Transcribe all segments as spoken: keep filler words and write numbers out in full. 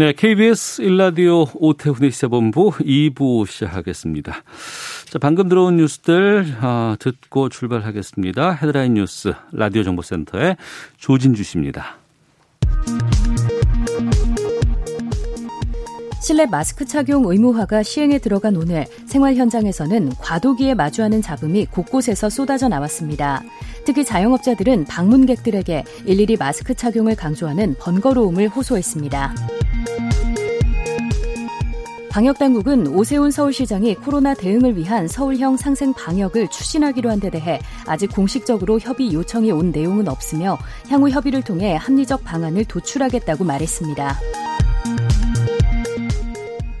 네, 케이비에스 일 라디오 오태훈의 시사본부 이 부 시작하겠습니다. 자, 방금 들어온 뉴스들 어, 듣고 출발하겠습니다. 헤드라인 뉴스 라디오 정보센터의 조진주 씨입니다. 실내 마스크 착용 의무화가 시행에 들어간 오늘 생활 현장에서는 과도기에 마주하는 잡음이 곳곳에서 쏟아져 나왔습니다. 특히 자영업자들은 방문객들에게 일일이 마스크 착용을 강조하는 번거로움을 호소했습니다. 방역당국은 오세훈 서울시장이 코로나 대응을 위한 서울형 상생 방역을 추진하기로 한 데 대해 아직 공식적으로 협의 요청이 온 내용은 없으며 향후 협의를 통해 합리적 방안을 도출하겠다고 말했습니다.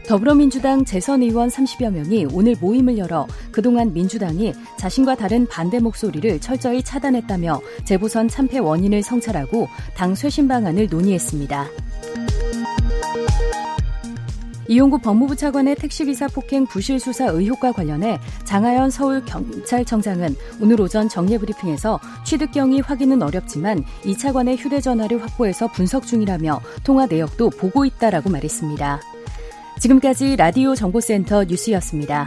더불어민주당 재선 의원 삼십여 명이 오늘 모임을 열어 그동안 민주당이 자신과 다른 반대 목소리를 철저히 차단했다며 재보선 참패 원인을 성찰하고 당 쇄신 방안을 논의했습니다. 이용구 법무부 차관의 택시기사 폭행 부실 수사 의혹과 관련해 장하연 서울경찰청장은 오늘 오전 정례브리핑에서 취득경위 확인은 어렵지만 이 차관의 휴대전화를 확보해서 분석 중이라며 통화 내역도 보고 있다라고 말했습니다. 지금까지 라디오 정보센터 뉴스였습니다.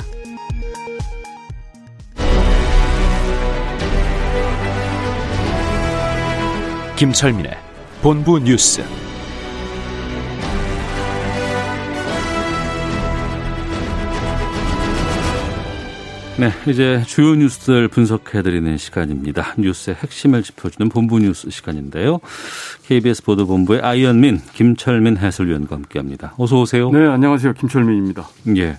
김철민의 본부 뉴스. 네, 이제 주요 뉴스들 분석해드리는 시간입니다. 뉴스의 핵심을 짚어주는 본부 뉴스 시간인데요. 케이비에스 보도본부의 아이언민, 김철민 해설위원과 함께합니다. 어서 오세요. 네, 안녕하세요. 김철민입니다. 예,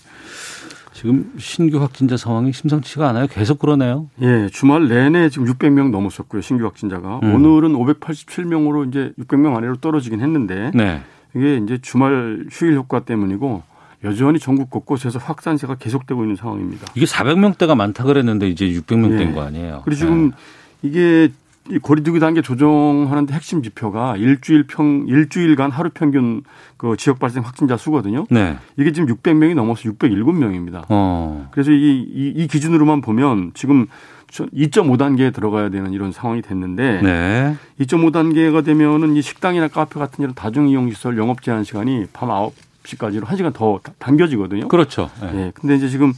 지금 신규 확진자 상황이 심상치가 않아요. 계속 그러네요. 예, 주말 내내 지금 육백 명 넘었었고요. 신규 확진자가 음. 오늘은 오백팔십칠 명으로 이제 육백 명 아래로 떨어지긴 했는데 네. 이게 이제 주말 휴일 효과 때문이고. 여전히 전국 곳곳에서 확산세가 계속되고 있는 상황입니다. 이게 사백 명대가 많다 그랬는데 이제 육백 명대인 네. 거 아니에요. 그리고 지금 네. 이게 거리두기 단계 조정하는데 핵심 지표가 일주일 평, 일주일간 하루 평균 그 지역 발생 확진자 수거든요. 네. 이게 지금 육백 명이 넘어서 육백칠 명입니다. 어. 그래서 이, 이, 이 기준으로만 보면 지금 이 점 오 단계에 들어가야 되는 이런 상황이 됐는데 네. 이 점 오 단계가 되면은 이 식당이나 카페 같은 이런 다중이용시설 영업 제한 시간이 밤 아홉 시까지로 한 시간 더 당겨지거든요. 그렇죠. 네. 네. 근데 이제 지금,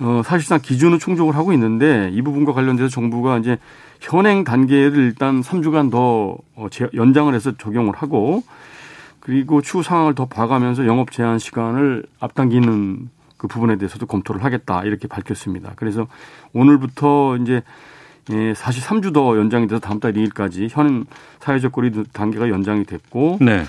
어, 사실상 기준은 충족을 하고 있는데 이 부분과 관련돼서 정부가 이제 현행 단계를 일단 삼 주간 더 연장을 해서 적용을 하고 그리고 추후 상황을 더 봐가면서 영업 제한 시간을 앞당기는 그 부분에 대해서도 검토를 하겠다 이렇게 밝혔습니다. 그래서 오늘부터 이제 예, 사십삼 주 더 연장이 돼서 다음 달 이 일까지 현 사회적 거리 단계가 연장이 됐고 네.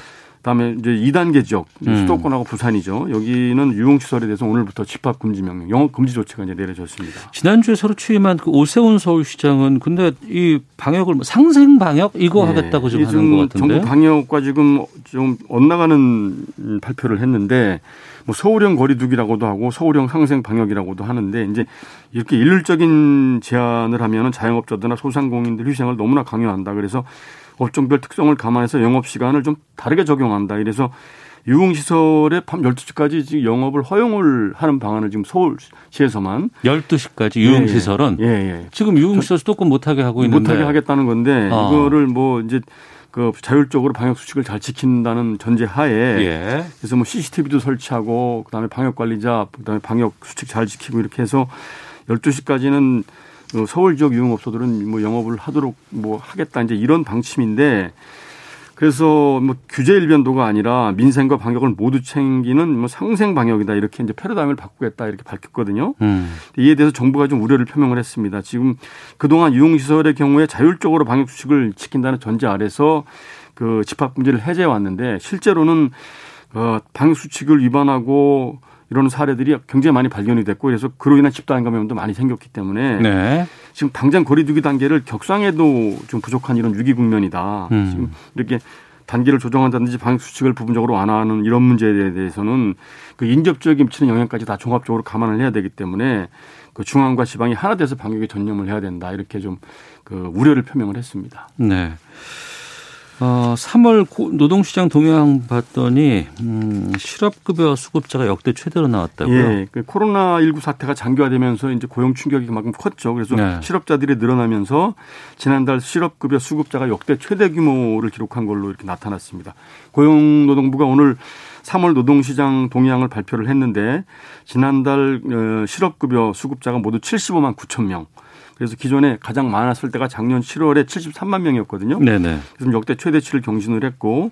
그다음에 이제 이 단계 지역 수도권하고 음. 부산이죠. 여기는 유흥시설에 대해서 오늘부터 집합금지 명령, 영업금지 조치가 이제 내려졌습니다. 지난주에 새로 취임한 그 오세훈 서울시장은 근데 이 방역을 상생 방역 이거 네. 하겠다고 지금 하는 것 같은데. 정부 방역과 지금 좀 엇나가는 발표를 했는데 뭐 서울형 거리두기라고도 하고 서울형 상생 방역이라고도 하는데 이제 이렇게 일률적인 제한을 하면은 자영업자들이나 소상공인들 희생을 너무나 강요한다. 그래서 업종별 특성을 감안해서 영업시간을 좀 다르게 적용한다. 이래서 유흥시설에 밤 열두 시까지 지금 영업을 허용을 하는 방안을 지금 서울시에서만. 열두 시까지 유흥시설은? 예, 예. 예, 예. 지금 유흥시설 수도권 못하게 하고 있는데. 못하게 하겠다는 건데 어. 이거를 뭐 이제 그 자율적으로 방역수칙을 잘 지킨다는 전제하에. 예. 그래서 뭐 씨씨티비도 설치하고 그다음에 방역관리자 그다음에 방역수칙 잘 지키고 이렇게 해서 열두 시까지는 서울 지역 유흥업소들은 뭐 영업을 하도록 뭐 하겠다 이제 이런 방침인데 그래서 뭐 규제 일변도가 아니라 민생과 방역을 모두 챙기는 뭐 상생 방역이다 이렇게 이제 패러다임을 바꾸겠다 이렇게 밝혔거든요. 음. 이에 대해서 정부가 좀 우려를 표명을 했습니다. 지금 그동안 유흥시설의 경우에 자율적으로 방역 수칙을 지킨다는 전제 아래서 그 집합금지를 해제해 왔는데 실제로는 어 방역 수칙을 위반하고 이런 사례들이 굉장히 많이 발견이 됐고 그래서 그로 인한 집단 감염도 많이 생겼기 때문에 네. 지금 당장 거리두기 단계를 격상해도 좀 부족한 이런 위기 국면이다. 음. 지금 이렇게 단계를 조정한다든지 방역수칙을 부분적으로 완화하는 이런 문제에 대해서는 그 인접적인 미치는 영향까지 다 종합적으로 감안을 해야 되기 때문에 그 중앙과 지방이 하나 돼서 방역에 전념을 해야 된다. 이렇게 좀 그 우려를 표명을 했습니다. 네. 어, 삼월 노동시장 동향 봤더니 음, 실업급여 수급자가 역대 최대로 나왔다고요? 예, 그 코로나십구 사태가 장기화되면서 이제 고용 충격이 그만큼 컸죠. 그래서 네. 실업자들이 늘어나면서 지난달 실업급여 수급자가 역대 최대 규모를 기록한 걸로 이렇게 나타났습니다. 고용노동부가 오늘 삼월 노동시장 동향을 발표를 했는데 지난달 실업급여 수급자가 모두 칠십오만 구천 명. 그래서 기존에 가장 많았을 때가 작년 칠월에 칠십삼만 명이었거든요. 네네. 그래서 역대 최대치를 경신을 했고,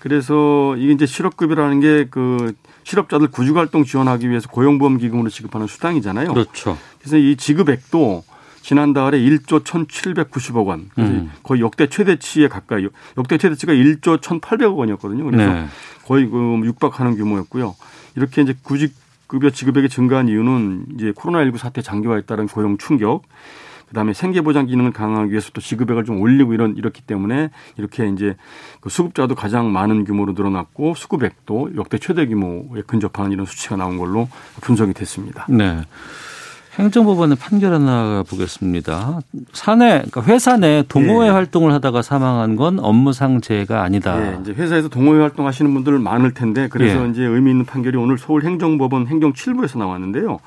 그래서 이게 이제 실업급여라는 게 그 실업자들 구직활동 지원하기 위해서 고용보험기금으로 지급하는 수당이잖아요. 그렇죠. 그래서 이 지급액도 지난달에 일조 천칠백구십억 원. 음. 거의 역대 최대치에 가까이. 역대 최대치가 일조 천팔백억 원이었거든요. 그래서 네. 거의 그 육박하는 규모였고요. 이렇게 이제 구직 급여 지급액이 증가한 이유는 이제 코로나십구 사태 장기화에 따른 고용 충격, 그다음에 생계보장 기능을 강화하기 위해서 또 지급액을 좀 올리고 이런 이렇기 때문에 이렇게 이제 그 수급자도 가장 많은 규모로 늘어났고 수급액도 역대 최대 규모에 근접하는 이런 수치가 나온 걸로 분석이 됐습니다. 네. 행정법원의 판결 하나 보겠습니다. 사내, 그러니까 회사 내 동호회 예. 활동을 하다가 사망한 건 업무상 재해가 아니다. 예, 이제 회사에서 동호회 활동하시는 분들 많을 텐데 그래서 예. 이제 의미 있는 판결이 오늘 서울행정법원 행정 칠 부에서 나왔는데요.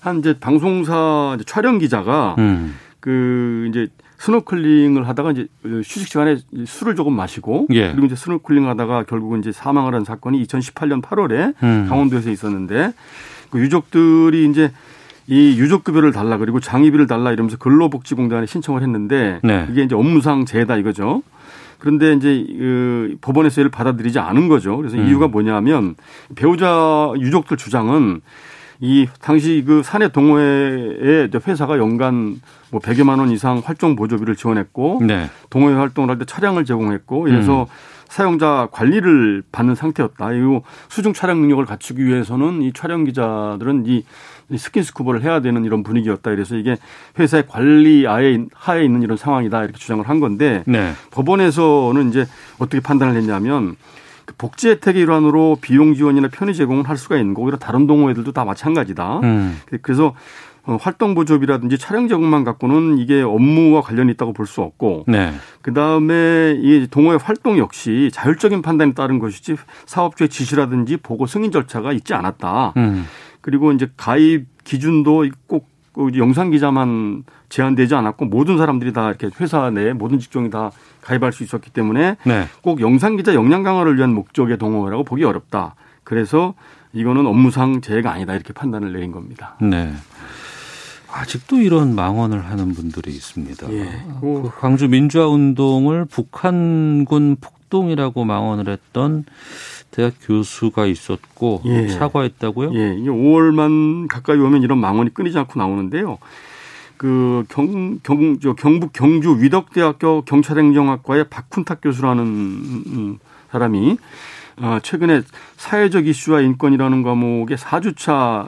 한 이제 방송사 이제 촬영 기자가 음. 그 이제 스노클링을 하다가 이제 휴식 시간에 술을 조금 마시고 예. 그리고 이제 스노클링 하다가 결국은 이제 사망을 한 사건이 이천십팔년 팔월에 음. 강원도에서 있었는데 그 유족들이 이제 이 유족급여를 달라 그리고 장의비를 달라 이러면서 근로복지공단에 신청을 했는데 네. 이게 이제 업무상 재해다 이거죠. 그런데 이제 그 법원에서 이를 받아들이지 않은 거죠. 그래서 음. 이유가 뭐냐면 배우자 유족들 주장은 이 당시 그 사내 동호회에 회사가 연간 뭐 백여만 원 이상 활동 보조비를 지원했고 네. 동호회 활동을 할 때 차량을 제공했고 이래서 음. 사용자 관리를 받는 상태였다. 이거 수중 촬영 능력을 갖추기 위해서는 이 촬영 기자들은 이 스킨스쿠버를 해야 되는 이런 분위기였다. 그래서 이게 회사의 관리 하에 있는 이런 상황이다. 이렇게 주장을 한 건데 네. 법원에서는 이제 어떻게 판단을 했냐면 복지 혜택의 일환으로 비용 지원이나 편의 제공을 할 수가 있는 거고 오히려 다른 동호회들도 다 마찬가지다. 음. 그래서 활동 보조비라든지 촬영 제공만 갖고는 이게 업무와 관련이 있다고 볼 수 없고 네. 그다음에 이 동호회 활동 역시 자율적인 판단에 따른 것이지 사업주의 지시라든지 보고 승인 절차가 있지 않았다. 음. 그리고 이제 가입 기준도 꼭 영상 기자만 제한되지 않았고 모든 사람들이 다 이렇게 회사 내 모든 직종이 다 가입할 수 있었기 때문에 네. 꼭 영상 기자 역량 강화를 위한 목적의 동호회라고 보기 어렵다. 그래서 이거는 업무상 재해가 아니다 이렇게 판단을 내린 겁니다. 네. 아직도 이런 망언을 하는 분들이 있습니다. 예. 그 광주 민주화운동을 북한군 폭동이라고 망언을 했던 대학 교수가 있었고 예. 사과했다고요? 예. 이게 오월만 가까이 오면 이런 망언이 끊이지 않고 나오는데요. 그 경, 경, 저 경북 경주 위덕대학교 경찰행정학과의 박훈탁 교수라는 사람이 최근에 사회적 이슈와 인권이라는 과목의 사 주차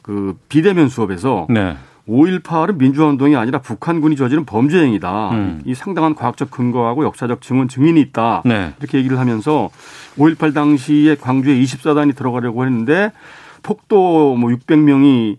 그 비대면 수업에서 네. 오일팔은 민주화운동이 아니라 북한군이 저지른 범죄 행위다. 음. 이 상당한 과학적 근거하고 역사적 증언 증인이 있다. 네. 이렇게 얘기를 하면서 오일팔 당시에 광주에 이십사단이 들어가려고 했는데 폭도 뭐 육백 명이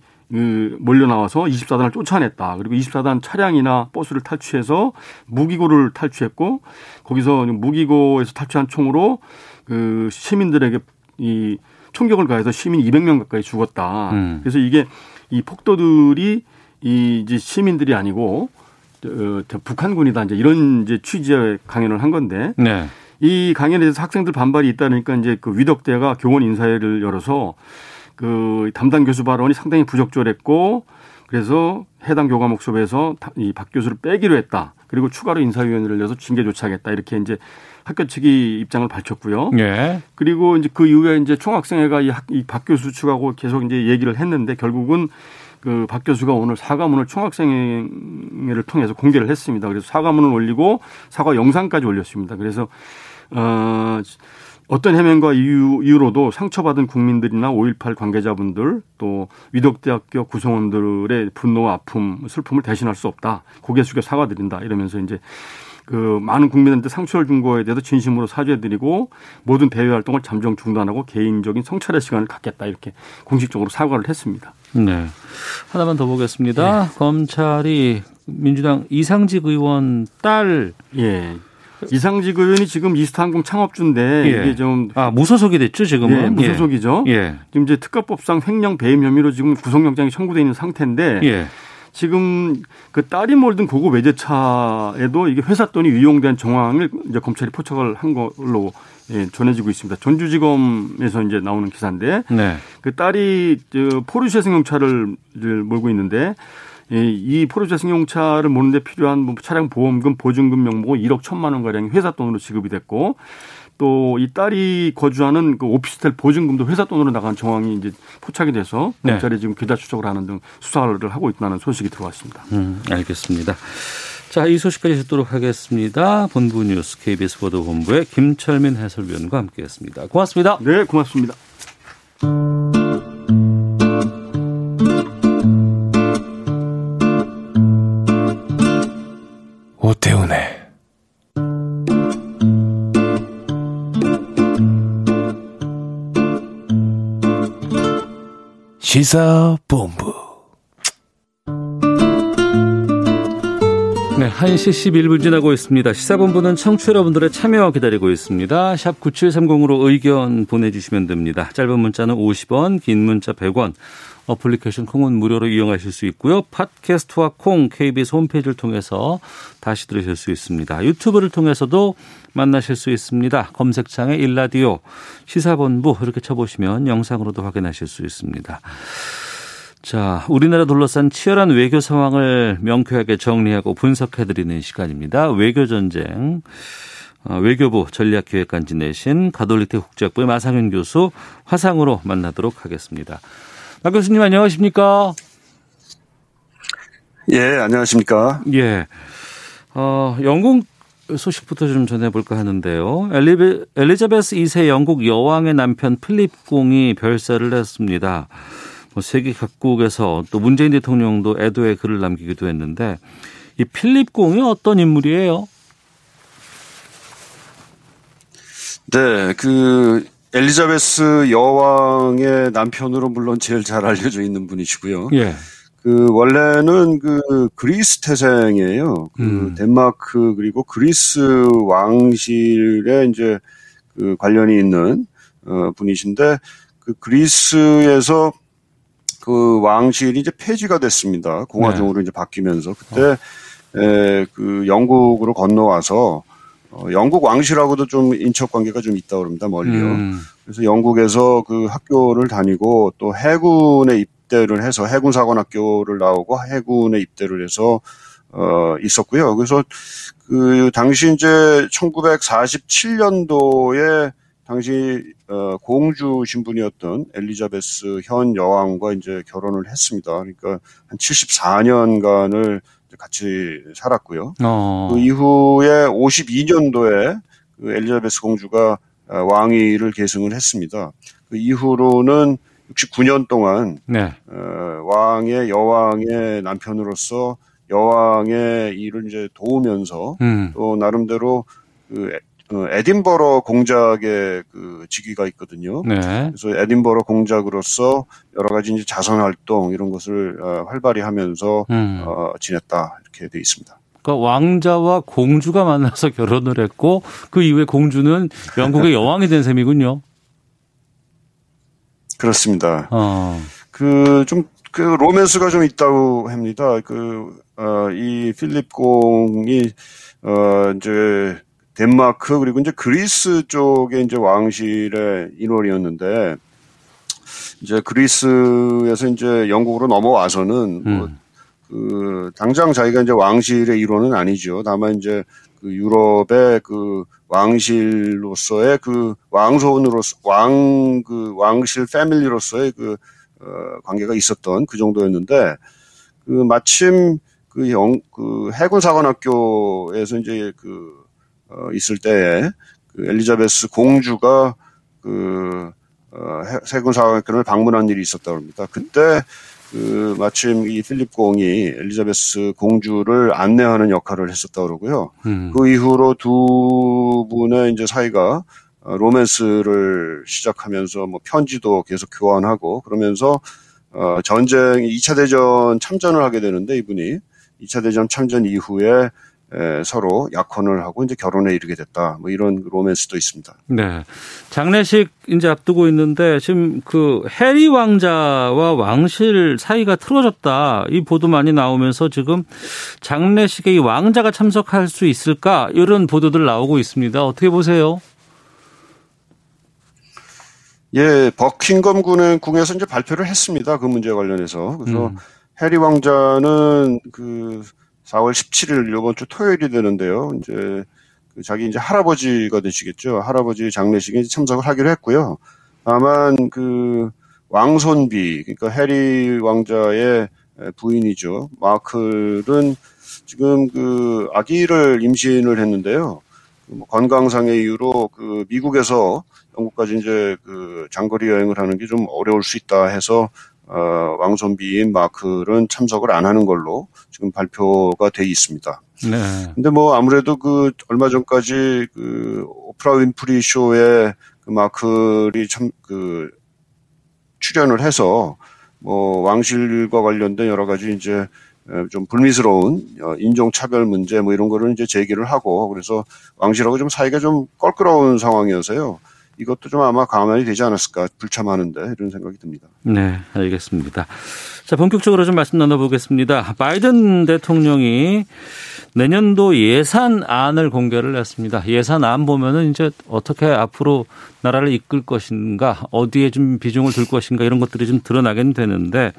몰려 나와서 이십사단을 쫓아냈다. 그리고 이십사단 차량이나 버스를 탈취해서 무기고를 탈취했고 거기서 무기고에서 탈취한 총으로 그 시민들에게 이 총격을 가해서 시민 이백 명 가까이 죽었다. 음. 그래서 이게 이 폭도들이 이 이제 시민들이 아니고 어, 북한군이다. 이제 이런 이제 취지의 강연을 한 건데 네. 이 강연에 대해서 학생들 반발이 있다니까 이제 그 위덕대가 교원 인사회를 열어서 그 담당 교수 발언이 상당히 부적절했고 그래서 해당 교과목 수업에서 이 박 교수를 빼기로 했다. 그리고 추가로 인사위원회를 열어서 징계 조치하겠다. 이렇게 이제 학교 측이 입장을 밝혔고요. 예. 그리고 이제 그 이후에 이제 총학생회가 이 박 교수 측하고 계속 이제 얘기를 했는데 결국은 그 박 교수가 오늘 사과문을 총학생회를 통해서 공개를 했습니다. 그래서 사과문을 올리고 사과 영상까지 올렸습니다. 그래서 어, 어떤 해명과 이유, 이유로도 상처받은 국민들이나 오일팔 관계자분들 또 위덕대학교 구성원들의 분노와 아픔, 슬픔을 대신할 수 없다. 고개 숙여 사과드린다. 이러면서 이제 그 많은 국민한테 상처를 준 거에 대해서 진심으로 사죄드리고 모든 대외 활동을 잠정 중단하고 개인적인 성찰의 시간을 갖겠다 이렇게 공식적으로 사과를 했습니다. 네, 하나만 더 보겠습니다. 네. 검찰이 민주당 이상직 의원 딸. 예. 이상직 의원이 지금 이스타항공 창업주인데 예. 이게 좀 아 무소속이 됐죠 지금은 예, 무소속이죠. 예. 지금 이제 특가법상 횡령 배임 혐의로 지금 구속영장이 청구돼 있는 상태인데 예. 지금 그 딸이 몰든 고급 외제차에도 이게 회사 돈이 유용된 정황을 이제 검찰이 포착을 한 걸로 예, 전해지고 있습니다. 전주지검에서 이제 나오는 기사인데 네. 그 딸이 포르쉐 승용차를 몰고 있는데. 이 포르쉐 승용차를 모는데 필요한 차량 보험금 보증금 명목으로 일억 천만 원가량이 회사 돈으로 지급이 됐고 또 이 딸이 거주하는 그 오피스텔 보증금도 회사 돈으로 나간 정황이 이제 포착이 돼서 네. 검찰이 지금 기자 추적을 하는 등 수사를 하고 있다는 소식이 들어왔습니다. 음, 알겠습니다. 자, 이 소식까지 듣도록 하겠습니다. 본부 뉴스 케이비에스 보도본부의 김철민 해설위원과 함께했습니다. 고맙습니다. 네, 고맙습니다. 오태훈의 시사본부. 네, 한 시 십일 분 지나고 있습니다. 시사본부는 청취자 여러분들의 참여와 기다리고 있습니다. 샵 구칠삼공으로 의견 보내주시면 됩니다. 짧은 문자는 오십 원, 긴 문자 백 원. 어플리케이션 콩은 무료로 이용하실 수 있고요. 팟캐스트와 콩 케이비에스 홈페이지를 통해서 다시 들으실 수 있습니다. 유튜브를 통해서도 만나실 수 있습니다. 검색창에 일라디오 시사본부 이렇게 쳐보시면 영상으로도 확인하실 수 있습니다. 자, 우리나라 둘러싼 치열한 외교 상황을 명쾌하게 정리하고 분석해드리는 시간입니다. 외교전쟁. 외교부 전략기획관 지내신 가톨릭대 국제학부의 마상윤 교수 화상으로 만나도록 하겠습니다. 박 교수님 안녕하십니까? 예, 안녕하십니까? 예. 어, 영국 소식부터 좀 전해볼까 하는데요. 엘리, 엘리자베스 이 세 영국 여왕의 남편 필립 공이 별세를 했습니다. 뭐 세계 각국에서 또 문재인 대통령도 애도의 글을 남기기도 했는데 이 필립 공이 어떤 인물이에요? 네, 그 엘리자베스 여왕의 남편으로 물론 제일 잘 알려져 있는 분이시고요. 예. 그 원래는 그 그리스 태생이에요. 그 음. 덴마크 그리고 그리스 왕실에 이제 그 관련이 있는 어 분이신데 그 그리스에서 그 왕실이 이제 폐지가 됐습니다. 공화정으로 네. 이제 바뀌면서 그때 어. 에 그 영국으로 건너와서 어, 영국 왕실하고도 좀 인척 관계가 좀 있다고 합니다, 멀리요. 음. 그래서 영국에서 그 학교를 다니고 또 해군에 입대를 해서 해군사관학교를 나오고 해군에 입대를 해서, 어, 있었고요. 그래서 그, 당시 이제 천구백사십칠 년도에 당시, 어, 공주 신분이었던 엘리자베스 현 여왕과 이제 결혼을 했습니다. 그러니까 한 칠십사 년간을 같이 살았고요. 어. 그 이후에 오십이 년도에 그 엘리자베스 공주가 왕위를 계승을 했습니다. 그 이후로는 육십구 년 동안 네. 어, 왕의 여왕의 남편으로서 여왕의 일을 이제 도우면서 음. 또 나름대로 그 에딘버러 공작의 그 직위가 있거든요. 네. 그래서 에딘버러 공작으로서 여러 가지 이제 자선 활동 이런 것을 활발히 하면서 음. 어, 지냈다 이렇게 돼 있습니다. 그러니까 왕자와 공주가 만나서 결혼을 했고 그 이후에 공주는 영국의 여왕이 된 셈이군요. 그렇습니다. 어. 그 좀 그 로맨스가 좀 있다고 합니다. 그 어, 이 필립 공이 어, 이제 덴마크 그리고 이제 그리스 쪽의 이제 왕실의 일원이었는데 이제 그리스에서 이제 영국으로 넘어와서는 음. 뭐 그 당장 자기가 이제 왕실의 일원은 아니죠. 다만 이제 그 유럽의 그 왕실로서의 그 왕손으로서 왕 그 왕실 패밀리로서의 그 어 관계가 있었던 그 정도였는데 그 마침 그 영 그 해군사관학교에서 이제 그 어, 있을 때에, 그, 엘리자베스 공주가, 그, 어, 해군사관학교를 방문한 일이 있었다고 합니다. 그때, 그 마침 이 필립공이 엘리자베스 공주를 안내하는 역할을 했었다 그러고요. 음. 그 이후로 두 분의 이제 사이가 로맨스를 시작하면서 뭐 편지도 계속 교환하고 그러면서 어 전쟁 이 차 대전 참전을 하게 되는데 이분이 이 차 대전 참전 이후에 에, 서로 약혼을 하고 이제 결혼에 이르게 됐다. 뭐 이런 로맨스도 있습니다. 네. 장례식 이제 앞두고 있는데 지금 그 해리 왕자와 왕실 사이가 틀어졌다. 이 보도 많이 나오면서 지금 장례식에 이 왕자가 참석할 수 있을까? 이런 보도들 나오고 있습니다. 어떻게 보세요? 예, 버킹엄 궁에서 이제 발표를 했습니다. 그 문제와 관련해서. 그래서 음. 해리 왕자는 그 사월 십칠일 이번 주 토요일이 되는데요. 이제 그 자기 이제 할아버지가 되시겠죠. 할아버지 장례식에 참석을 하기로 했고요. 다만 그 왕손비 그러니까 해리 왕자의 부인이죠. 마클은 지금 그 아기를 임신을 했는데요. 건강상의 이유로 그 미국에서 영국까지 이제 그 장거리 여행을 하는 게 좀 어려울 수 있다 해서 어, 왕손비인 마클은 참석을 안 하는 걸로 지금 발표가 돼 있습니다. 네. 근데 뭐 아무래도 그 얼마 전까지 그 오프라 윈프리 쇼에 그 마클이 참 그 출연을 해서 뭐 왕실과 관련된 여러 가지 이제 좀 불미스러운 인종차별 문제 뭐 이런 거를 이제 제기를 하고 그래서 왕실하고 좀 사이가 좀 껄끄러운 상황이어서요. 이것도 좀 아마 감안이 되지 않았을까 불참하는데 이런 생각이 듭니다. 네, 알겠습니다. 자, 본격적으로 좀 말씀 나눠보겠습니다. 바이든 대통령이 내년도 예산안을 공개를 했습니다. 예산안 보면은 이제 어떻게 앞으로 나라를 이끌 것인가, 어디에 좀 비중을 둘 것인가 이런 것들이 좀 드러나긴 되는데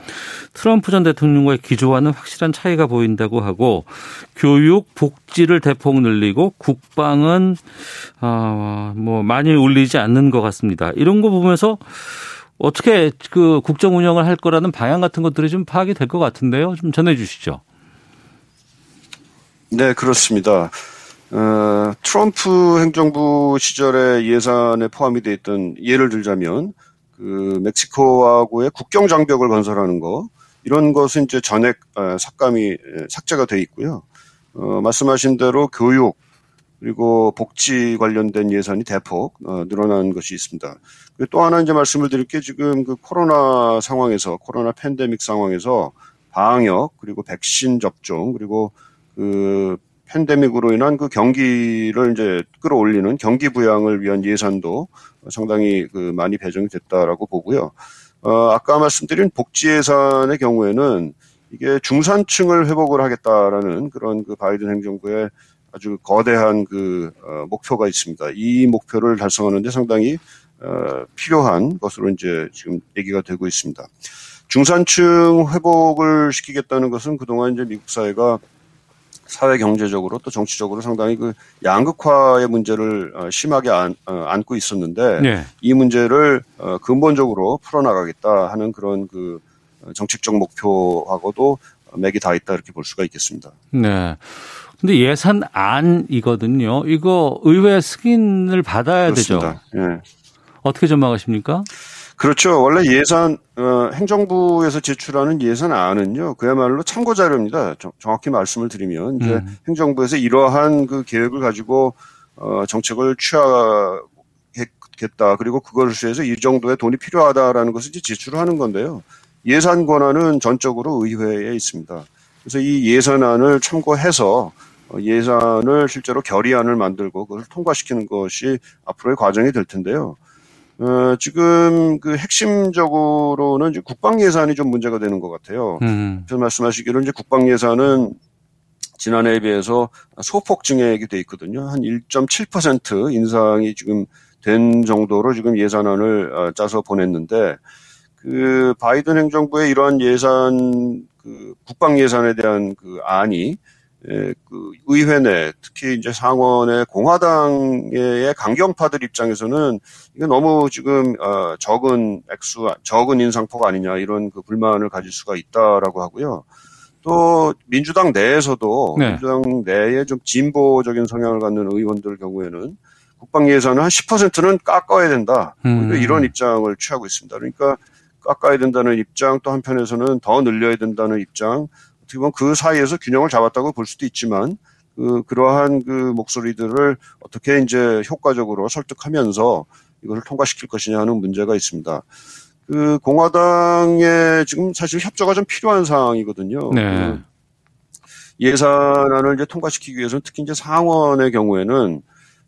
트럼프 전 대통령과의 기조와는 확실한 차이가 보인다고 하고 교육, 복지를 대폭 늘리고 국방은 어, 뭐 많이 울리지 않는 것 같습니다. 이런 거 보면서 어떻게 그 국정 운영을 할 거라는 방향 같은 것들이 좀 파악이 될 것 같은데요. 좀 전해 주시죠. 네, 그렇습니다. 어, 트럼프 행정부 시절에 예산에 포함이 돼 있던 예를 들자면 그 멕시코하고의 국경 장벽을 건설하는 거 이런 것은 이제 전액 삭감이 삭제가 돼 있고요. 어, 말씀하신 대로 교육 그리고 복지 관련된 예산이 대폭 어, 늘어난 것이 있습니다. 또 하나 이제 말씀을 드릴 게 지금 그 코로나 상황에서 코로나 팬데믹 상황에서 방역 그리고 백신 접종 그리고 그 팬데믹으로 인한 그 경기를 이제 끌어올리는 경기 부양을 위한 예산도 상당히 그 많이 배정이 됐다라고 보고요. 어, 아까 말씀드린 복지 예산의 경우에는 이게 중산층을 회복을 하겠다라는 그런 그 바이든 행정부의 아주 거대한 그 어, 목표가 있습니다. 이 목표를 달성하는데 상당히 어, 필요한 것으로 이제 지금 얘기가 되고 있습니다. 중산층 회복을 시키겠다는 것은 그동안 이제 미국 사회가 사회 경제적으로 또 정치적으로 상당히 그 양극화의 문제를 심하게 안, 안고 있었는데 네. 이 문제를 근본적으로 풀어나가겠다 하는 그런 그 정책적 목표하고도 맥이 다 있다 이렇게 볼 수가 있겠습니다. 네. 근데 예산안이거든요. 이거 의회 승인을 받아야 그렇습니다. 되죠. 네. 어떻게 전망하십니까? 그렇죠. 원래 예산 어, 행정부에서 제출하는 예산안은요, 그야말로 참고 자료입니다. 정확히 말씀을 드리면 이제 음. 행정부에서 이러한 그 계획을 가지고 어, 정책을 취하겠다. 그리고 그걸 수해서 이 정도의 돈이 필요하다라는 것을 이제 제출을 하는 건데요. 예산 권한은 전적으로 의회에 있습니다. 그래서 이 예산안을 참고해서 예산을 실제로 결의안을 만들고 그것을 통과시키는 것이 앞으로의 과정이 될 텐데요. 어, 지금 그 핵심적으로는 이제 국방 예산이 좀 문제가 되는 것 같아요. 음. 그래서 말씀하시기로 이제 국방 예산은 지난해에 비해서 소폭 증액이 돼 있거든요. 한 일 점 칠 퍼센트 인상이 지금 된 정도로 지금 예산안을 짜서 보냈는데 그 바이든 행정부의 이러한 예산 그 국방 예산에 대한 그 안이 예, 그 의회 내 특히 이제 상원의 공화당의 강경파들 입장에서는 이게 너무 지금 어, 적은 액수, 적은 인상폭 아니냐 이런 그 불만을 가질 수가 있다라고 하고요. 또 민주당 내에서도 네. 민주당 내에 좀 진보적인 성향을 갖는 의원들 경우에는 국방 예산은 한 십 퍼센트는 깎아야 된다. 음. 이런 입장을 취하고 있습니다. 그러니까 깎아야 된다는 입장, 또 한편에서는 더 늘려야 된다는 입장, 어떻게 보면 그 사이에서 균형을 잡았다고 볼 수도 있지만, 그, 그러한 그 목소리들을 어떻게 이제 효과적으로 설득하면서 이걸 통과시킬 것이냐 하는 문제가 있습니다. 그, 공화당에 지금 사실 협조가 좀 필요한 상황이거든요. 네. 그 예산안을 이제 통과시키기 위해서는 특히 이제 상원의 경우에는,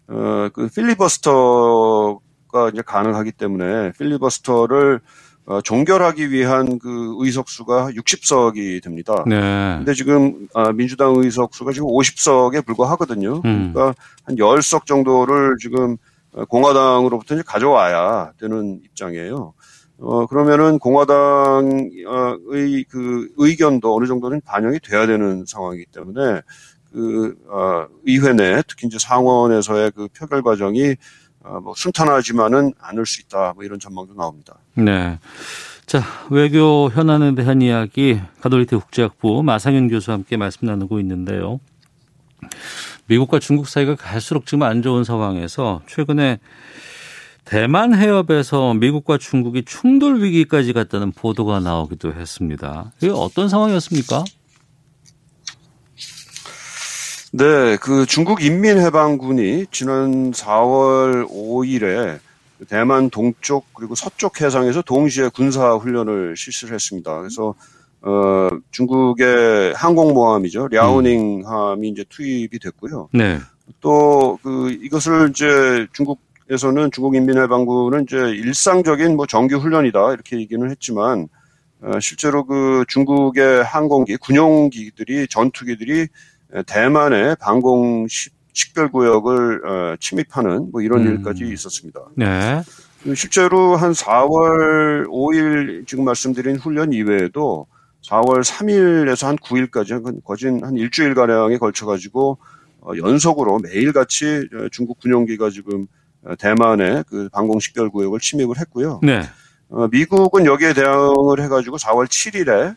어, 그 필리버스터가 이제 가능하기 때문에 필리버스터를 어, 종결하기 위한 그 의석수가 육십 석이 됩니다. 네. 근데 지금, 아, 민주당 의석수가 지금 오십 석에 불과하거든요. 음. 그러니까 한 십 석 정도를 지금 공화당으로부터 이제 가져와야 되는 입장이에요. 어, 그러면은 공화당의 그 의견도 어느 정도는 반영이 돼야 되는 상황이기 때문에 그, 어, 의회 내 특히 이제 상원에서의 그 표결 과정이 어, 뭐 순탄하지만은 않을 수 있다. 뭐 이런 전망도 나옵니다. 네. 자, 외교 현안에 대한 이야기 가톨릭대 국제학부 마상윤 교수와 함께 말씀 나누고 있는데요. 미국과 중국 사이가 갈수록 지금 안 좋은 상황에서 최근에 대만 해협에서 미국과 중국이 충돌 위기까지 갔다는 보도가 나오기도 했습니다. 이게 어떤 상황이었습니까? 네, 그 중국 인민해방군이 지난 사월 오일에 대만 동쪽 그리고 서쪽 해상에서 동시에 군사 훈련을 실시를 했습니다. 그래서 어 중국의 항공모함이죠, 랴오닝함이 이제 투입이 됐고요. 네. 또 그 이것을 이제 중국에서는 중국 인민해방군은 이제 일상적인 뭐 정규 훈련이다 이렇게 얘기는 했지만 어, 실제로 그 중국의 항공기, 군용기들이 전투기들이 대만의 방공 식별구역을 침입하는 뭐 이런 음. 일까지 있었습니다. 네. 실제로 한 사월 오일 지금 말씀드린 훈련 이외에도 사월 삼일에서 한 구일까지 거진 한 일주일가량에 걸쳐가지고 연속으로 매일같이 중국 군용기가 지금 대만의 그 방공 식별구역을 침입을 했고요. 네. 미국은 여기에 대응을 해가지고 사월 칠일에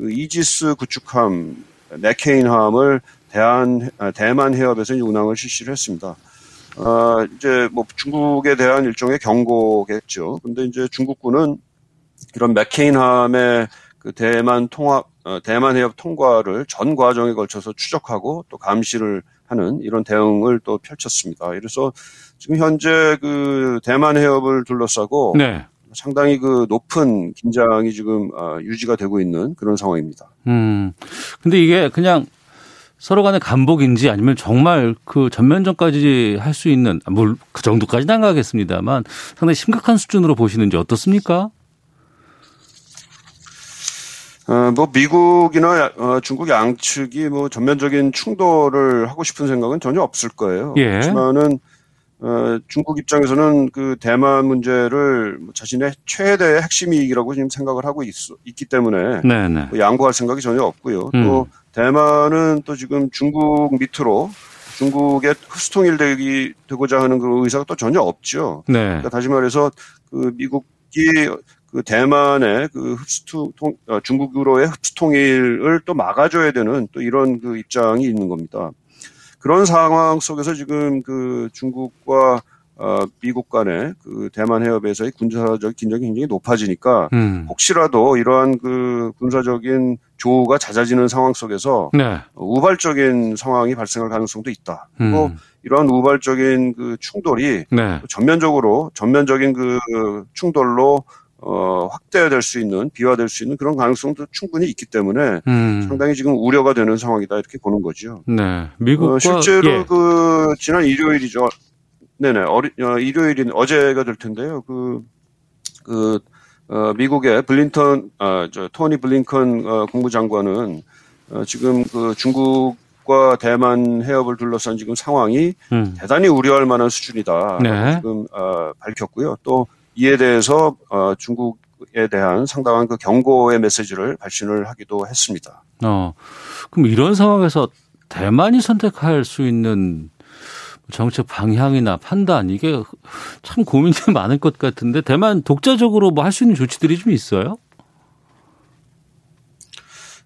이지스 구축함 맥케인함을 대한, 대만 해협에서 운항을 실시를 했습니다. 아, 이제 뭐 중국에 대한 일종의 경고겠죠. 근데 이제 중국군은 이런 맥케인함의 그 대만 통합, 대만 해협 통과를 전 과정에 걸쳐서 추적하고 또 감시를 하는 이런 대응을 또 펼쳤습니다. 이래서 지금 현재 그 대만 해협을 둘러싸고 네. 상당히 그 높은 긴장이 지금 유지가 되고 있는 그런 상황입니다. 음. 근데 이게 그냥 서로 간의 간복인지 아니면 정말 그 전면전까지 할 수 있는, 물, 그 정도까지는 안 가겠습니다만 상당히 심각한 수준으로 보시는지 어떻습니까? 어, 뭐 미국이나 어, 중국 양측이 뭐 전면적인 충돌을 하고 싶은 생각은 전혀 없을 거예요. 예. 그렇지만은 어, 중국 입장에서는 그 대만 문제를 자신의 최대의 핵심 이익이라고 지금 생각을 하고 있, 있기 때문에 뭐 양보할 생각이 전혀 없고요. 음. 또 대만은 또 지금 중국 밑으로 중국의 흡수통일되기 되고자 하는 그 의사가 또 전혀 없죠. 네. 그러니까 다시 말해서 그 미국이 그 대만의 그 흡수통 중국으로의 흡수통일을 또 막아줘야 되는 또 이런 그 입장이 있는 겁니다. 그런 상황 속에서 지금 그 중국과 어, 미국 간의 그 대만 해협에서의 군사적 긴장이 굉장히 높아지니까 음. 혹시라도 이러한 그 군사적인 조우가 잦아지는 상황 속에서 네. 우발적인 상황이 발생할 가능성도 있다. 그리고 음. 이러한 우발적인 그 충돌이 네. 전면적으로 전면적인 그 충돌로 어, 확대될 수 있는, 비화될 수 있는 그런 가능성도 충분히 있기 때문에 음. 상당히 지금 우려가 되는 상황이다 이렇게 보는 거죠. 네, 미국과 어, 실제로 예. 그 지난 일요일이죠. 네네, 어리, 어, 일요일인 어제가 될 텐데요. 그, 그 어, 미국의 블린턴, 아, 저 토니 블링컨 어, 국무장관은 어, 지금 그 중국과 대만 해협을 둘러싼 지금 상황이 음. 대단히 우려할 만한 수준이다. 네. 지금 어, 밝혔고요. 또 이에 대해서 어, 중국에 대한 상당한 그 경고의 메시지를 발신을 하기도 했습니다. 어, 그럼 이런 상황에서 대만이 선택할 수 있는 정책 방향이나 판단 이게 참 고민이 많을 것 같은데 대만 독자적으로 뭐 할 수 있는 조치들이 좀 있어요?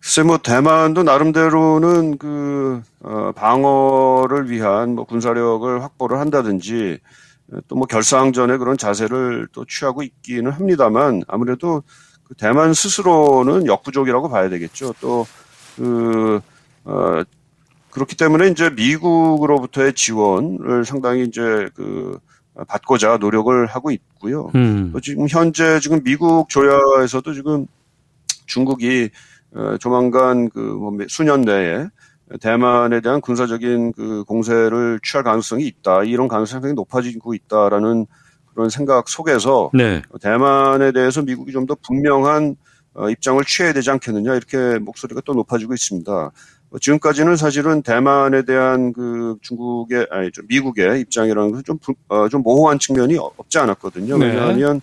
글쎄 뭐 대만도 나름대로는 그 어, 방어를 위한 뭐 군사력을 확보를 한다든지. 또 뭐 결사항전의 그런 자세를 또 취하고 있기는 합니다만 아무래도 대만 스스로는 역부족이라고 봐야 되겠죠. 또 그, 어, 그렇기 때문에 이제 미국으로부터의 지원을 상당히 이제 그 받고자 노력을 하고 있고요. 음. 또 지금 현재 지금 미국 조야에서도 지금 중국이 조만간 그 수년 내에 대만에 대한 군사적인 그 공세를 취할 가능성이 있다. 이런 가능성이 상당히 높아지고 있다라는 그런 생각 속에서 네. 대만에 대해서 미국이 좀 더 분명한 입장을 취해야 되지 않겠느냐 이렇게 목소리가 또 높아지고 있습니다. 지금까지는 사실은 대만에 대한 그 중국의 아니 미국의 입장이라는 것은 좀, 어, 좀 모호한 측면이 없지 않았거든요. 네. 왜냐하면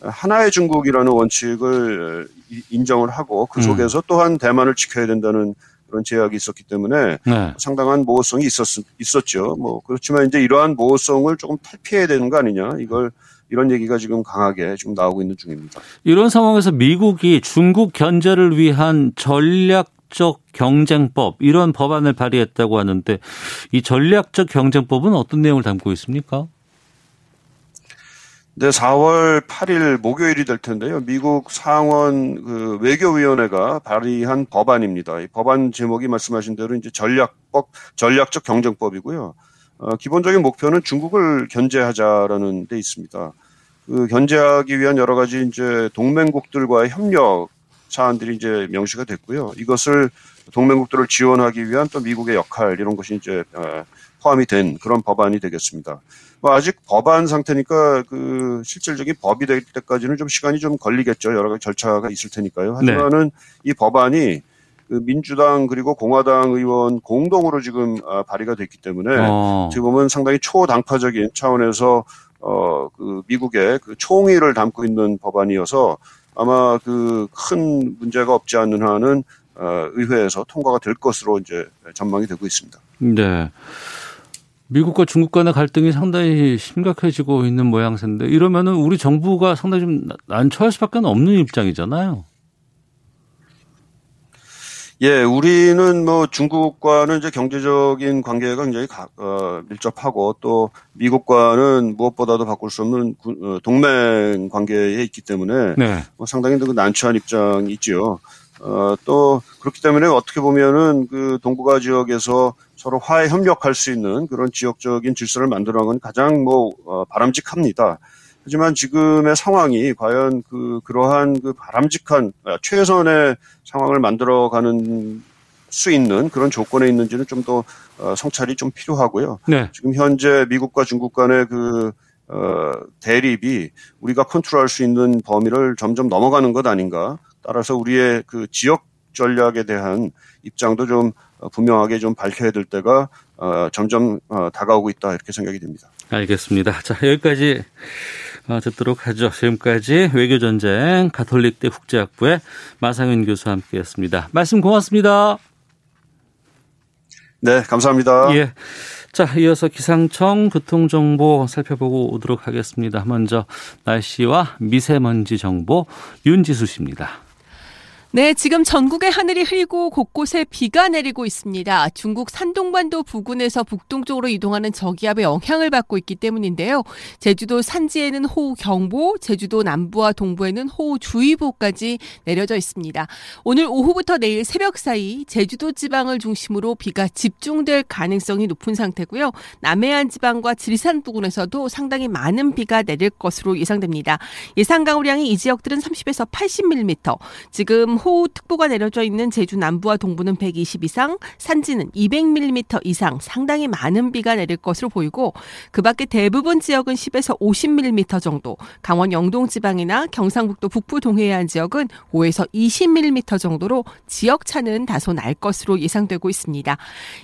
하나의 중국이라는 원칙을 인정을 하고 그 속에서 음. 또한 대만을 지켜야 된다는 그런 제약이 있었기 때문에 네. 상당한 모호성이 있었, 있었죠. 뭐 그렇지만 이제 이러한 모호성을 조금 탈피해야 되는 거 아니냐 이걸 이런 얘기가 지금 강하게 지금 나오고 있는 중입니다. 이런 상황에서 미국이 중국 견제를 위한 전략 전략적 경쟁법 이런 법안을 발의했다고 하는데 이 전략적 경쟁법은 어떤 내용을 담고 있습니까? 네, 사월 팔일 목요일이 될 텐데요. 미국 상원 그 외교위원회가 발의한 법안입니다. 이 법안 제목이 말씀하신 대로 이제 전략법, 전략적 경쟁법이고요. 어, 기본적인 목표는 중국을 견제하자라는 데 있습니다. 그 견제하기 위한 여러 가지 이제 동맹국들과의 협력 사안들이 이제 명시가 됐고요. 이것을 동맹국들을 지원하기 위한 또 미국의 역할 이런 것이 이제 포함이 된 그런 법안이 되겠습니다. 뭐 아직 법안 상태니까 그 실질적인 법이 될 때까지는 좀 시간이 좀 걸리겠죠. 여러 가지 절차가 있을 테니까요. 하지만은 네. 이 법안이 그 민주당 그리고 공화당 의원 공동으로 지금 발의가 됐기 때문에 어. 어떻게 보면 상당히 초당파적인 차원에서 어 그 미국의 그 총의를 담고 있는 법안이어서. 아마 그 큰 문제가 없지 않는 한은 의회에서 통과가 될 것으로 이제 전망이 되고 있습니다. 네. 미국과 중국 간의 갈등이 상당히 심각해지고 있는 모양새인데 이러면은 우리 정부가 상당히 좀 난처할 수밖에 없는 입장이잖아요. 예, 우리는 뭐 중국과는 이제 경제적인 관계가 굉장히 가, 어, 밀접하고 또 미국과는 무엇보다도 바꿀 수 없는 구, 어, 동맹 관계에 있기 때문에 네. 뭐 상당히 난처한 입장이지요. 어, 또 그렇기 때문에 어떻게 보면은 그 동북아 지역에서 서로 화해 협력할 수 있는 그런 지역적인 질서를 만들어가는 건 가장 뭐 어, 바람직합니다. 하지만 지금의 상황이 과연 그, 그러한 그 바람직한, 최선의 상황을 만들어가는 수 있는 그런 조건에 있는지는 좀 더 성찰이 좀 필요하고요. 네. 지금 현재 미국과 중국 간의 그, 어, 대립이 우리가 컨트롤할 수 있는 범위를 점점 넘어가는 것 아닌가. 따라서 우리의 그 지역 전략에 대한 입장도 좀 분명하게 좀 밝혀야 될 때가 어, 점점 어, 다가오고 있다. 이렇게 생각이 됩니다. 알겠습니다. 자, 여기까지. 듣도록 하죠. 지금까지 외교전쟁 가톨릭대 국제학부의 마상윤 교수와 함께했습니다. 말씀 고맙습니다. 네, 감사합니다. 예, 자, 이어서 기상청 교통정보 살펴보고 오도록 하겠습니다. 먼저 날씨와 미세먼지 정보 윤지수 씨입니다. 네, 지금 전국의 하늘이 흐리고 곳곳에 비가 내리고 있습니다. 중국 산동반도 부근에서 북동쪽으로 이동하는 저기압의 영향을 받고 있기 때문인데요. 제주도 산지에는 호우경보, 제주도 남부와 동부에는 호우주의보까지 내려져 있습니다. 오늘 오후부터 내일 새벽 사이 제주도 지방을 중심으로 비가 집중될 가능성이 높은 상태고요. 남해안 지방과 지리산 부근에서도 상당히 많은 비가 내릴 것으로 예상됩니다. 예상 강우량이 이 지역들은 삼십에서 팔십 밀리미터, 지금 호우특보가 내려져 있는 제주 남부와 동부는 백이십 이상, 산지는 이백 밀리미터 이상 상당히 많은 비가 내릴 것으로 보이고 그 밖에 대부분 지역은 십에서 오십 밀리미터 정도, 강원 영동지방이나 경상북도 북부 동해안 지역은 오에서 이십 밀리미터 정도로 지역차는 다소 날 것으로 예상되고 있습니다.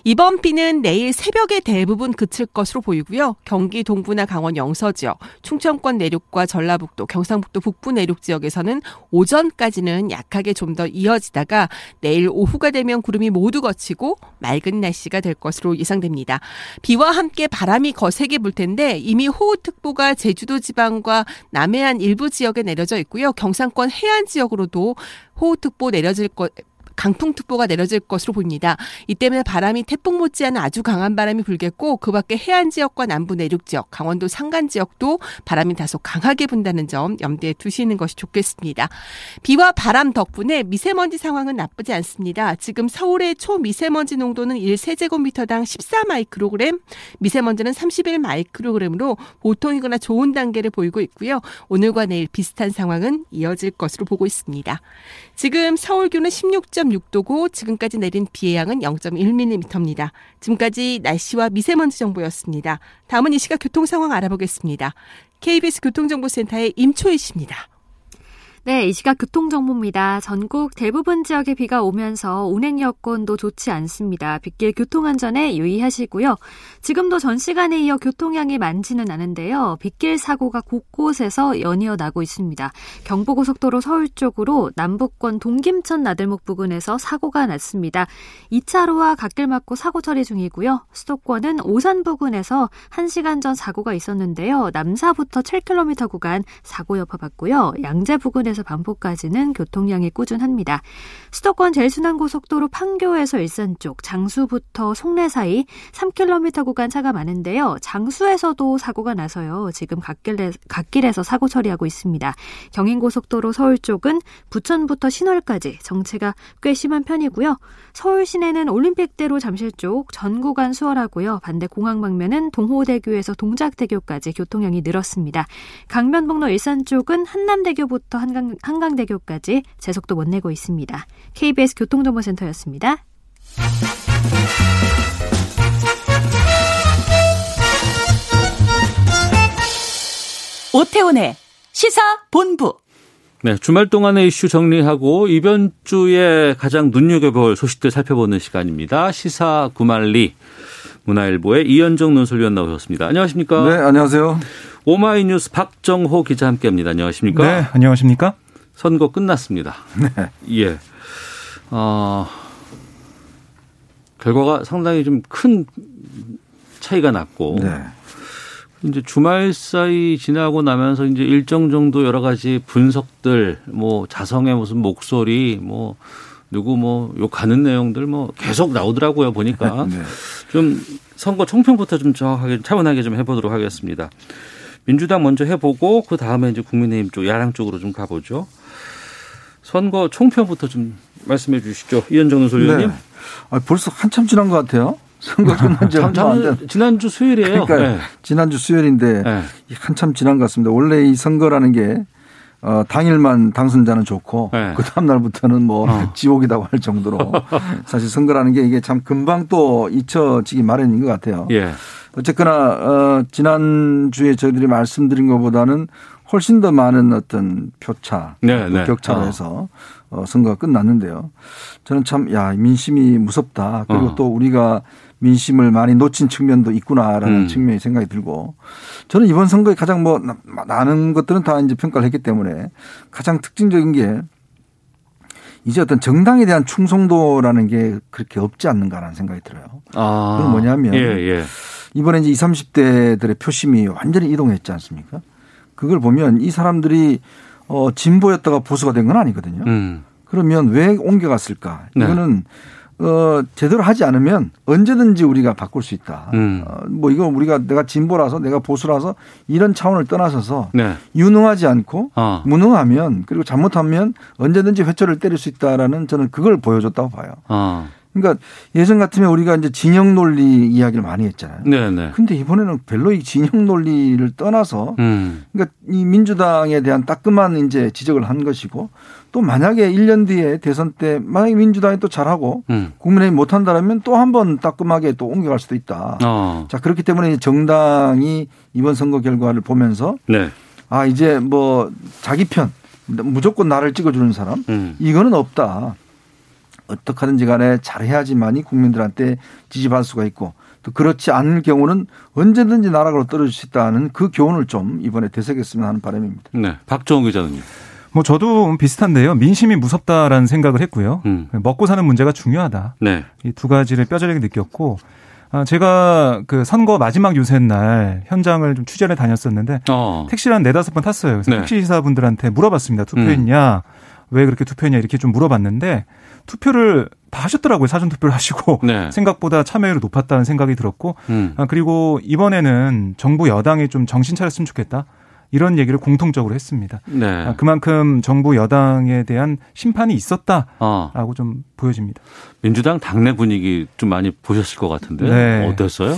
이번 비는 내일 새벽에 대부분 그칠 것으로 보이고요. 경기 동부나 강원 영서 지역, 충청권 내륙과 전라북도, 경상북도 북부 내륙 지역에서는 오전까지는 약하게 좀 더 이어지다가 내일 오후가 되면 구름이 모두 걷히고 맑은 날씨가 될 것으로 예상됩니다. 비와 함께 바람이 거세게 불 텐데 이미 호우특보가 제주도 지방과 남해안 일부 지역에 내려져 있고요. 경상권 해안 지역으로도 호우특보 내려질 것 강풍특보가 내려질 것으로 보입니다. 이 때문에 바람이 태풍 못지않은 아주 강한 바람이 불겠고 그 밖에 해안 지역과 남부 내륙 지역, 강원도 산간 지역도 바람이 다소 강하게 분다는 점 염두에 두시는 것이 좋겠습니다. 비와 바람 덕분에 미세먼지 상황은 나쁘지 않습니다. 지금 서울의 초미세먼지 농도는 일 세제곱미터당 십사 마이크로그램, 미세먼지는 삼십일 마이크로그램으로 보통이거나 좋은 단계를 보이고 있고요. 오늘과 내일 비슷한 상황은 이어질 것으로 보고 있습니다. 지금 서울 기온은 십육 점 육 도고 지금까지 내린 비의 양은 영 점 일 밀리미터입니다. 지금까지 날씨와 미세먼지 정보였습니다. 다음은 이 시각 교통 상황 알아보겠습니다. 케이비에스 교통정보센터의 임초희 씨입니다. 네, 이 시각 교통정보입니다. 전국 대부분 지역에 비가 오면서 운행 여건도 좋지 않습니다. 빗길 교통안전에 유의하시고요. 지금도 전 시간에 이어 교통량이 많지는 않은데요. 빗길 사고가 곳곳에서 연이어 나고 있습니다. 경부고속도로 서울 쪽으로 남북권 동김천 나들목 부근에서 사고가 났습니다. 이 차로와 갓길 막고 사고 처리 중이고요. 수도권은 오산 부근에서 한 시간 전 사고가 있었는데요. 남사부터 칠 킬로미터 구간 사고 여파받고요. 양재 부근에서 반포까지는 교통량이 꾸준합니다. 수도권 제일 순환고속도로 판교에서 일산 쪽, 장수부터 송내 사이 삼 킬로미터 구간 차가 많은데요. 장수에서도 사고가 나서요. 지금 갓길에, 갓길에서 사고 처리하고 있습니다. 경인고속도로 서울 쪽은 부천부터 신월까지 정체가 꽤 심한 편이고요. 서울 시내는 올림픽대로 잠실 쪽 전 구간 수월하고요. 반대 공항 방면은 동호대교에서 동작대교까지 교통량이 늘었습니다. 강변북로 일산 쪽은 한남대교부터 한 한강, 한강대교까지 제속도 못 내고 있습니다. 케이비에스 교통정보센터였습니다. 오태훈의 시사본부. 네, 주말 동안의 이슈 정리하고 이번 주에 가장 눈여겨볼 소식들 살펴보는 시간입니다. 시사 구만리 문화일보의 이현정 논설위원 나오셨습니다. 안녕하십니까? 네, 안녕하세요. 오마이뉴스 박정호 기자 함께합니다. 안녕하십니까? 네, 안녕하십니까? 선거 끝났습니다. 네, 예. 어, 결과가 상당히 좀 큰 차이가 났고, 네. 이제 주말 사이 지나고 나면서 이제 일정 정도 여러 가지 분석들, 뭐 자성의 무슨 목소리, 뭐 누구 뭐 욕하는 내용들 뭐 계속 나오더라고요 보니까. 네. 좀 선거 총평부터 좀 정확하게 차분하게 좀 해보도록 하겠습니다. 민주당 먼저 해보고 그 다음에 이제 국민의힘 쪽 야당 쪽으로 좀 가보죠. 선거 총평부터 좀 말씀해 주시죠, 이현정 논설위원님. 네. 아, 벌써 한참 지난 것 같아요. 선거 끝난 지 얼마 안 돼. 지난주 수요일이에요. 그러니까 네. 지난주 수요일인데 네. 한참 지난 것 같습니다. 원래 이 선거라는 게 어, 당일만 당선자는 좋고 네. 그 다음 날부터는 뭐 어. 지옥이라고 할 정도로 사실 선거라는 게 이게 참 금방 또 잊혀지기 마련인 것 같아요. 예. 어쨌거나 어, 지난주에 저희들이 말씀드린 것보다는 훨씬 더 많은 어떤 표차, 네, 네. 격차로 해서 어. 어, 선거가 끝났는데요. 저는 참 야, 민심이 무섭다. 그리고 어. 또 우리가 민심을 많이 놓친 측면도 있구나라는 음. 측면이 생각이 들고, 저는 이번 선거에 가장 뭐 나는 것들은 다 이제 평가를 했기 때문에 가장 특징적인 게 이제 어떤 정당에 대한 충성도라는 게 그렇게 없지 않는가라는 생각이 들어요. 아. 그건 뭐냐면 예, 예. 이번에 이제 이십, 삼십대들의 표심이 완전히 이동했지 않습니까? 그걸 보면 이 사람들이 어, 진보였다가 보수가 된 건 아니거든요. 음. 그러면 왜 옮겨갔을까? 네. 이거는 어, 제대로 하지 않으면 언제든지 우리가 바꿀 수 있다. 음. 어, 뭐 이거 우리가 내가 진보라서 내가 보수라서 이런 차원을 떠나서서 네. 유능하지 않고 어. 무능하면 그리고 잘못하면 언제든지 회초를 때릴 수 있다라는, 저는 그걸 보여줬다고 봐요. 어. 그러니까 예전 같으면 우리가 이제 진영 논리 이야기를 많이 했잖아요. 네네. 근데 이번에는 별로 이 진영 논리를 떠나서 음. 그러니까 이 민주당에 대한 따끔한 이제 지적을 한 것이고, 또 만약에 일 년 뒤에 대선 때 만약에 민주당이 또 잘하고 음. 국민의힘 못한다라면 또 한 번 따끔하게 또 옮겨갈 수도 있다. 어. 자, 그렇기 때문에 정당이 이번 선거 결과를 보면서 네. 아, 이제 뭐 자기 편 무조건 나를 찍어주는 사람 음. 이거는 없다. 어떻게든지 간에 잘해야지만이 국민들한테 지지받을 수가 있고, 또 그렇지 않을 경우는 언제든지 나락으로 떨어질 수 있다는 그 교훈을 좀 이번에 되새겼으면 하는 바람입니다. 네, 박정호 기자님. 뭐 저도 비슷한데요. 민심이 무섭다라는 생각을 했고요. 음. 먹고 사는 문제가 중요하다. 네. 이 두 가지를 뼈저리게 느꼈고, 제가 그 선거 마지막 유세 날 현장을 좀 취재를 다녔었는데 어. 택시를 한 네다섯 번 탔어요. 그래서 네. 택시기사분들한테 물어봤습니다. 투표했냐? 음. 왜 그렇게 투표했냐 이렇게 좀 물어봤는데 투표를 다 하셨더라고요. 사전투표를 하시고 네. 생각보다 참여율이 높았다는 생각이 들었고 음. 아, 그리고 이번에는 정부 여당이 좀 정신 차렸으면 좋겠다. 이런 얘기를 공통적으로 했습니다. 네. 아, 그만큼 정부 여당에 대한 심판이 있었다라고 어. 좀 보여집니다. 민주당 당내 분위기 좀 많이 보셨을 것 같은데 네. 어땠어요?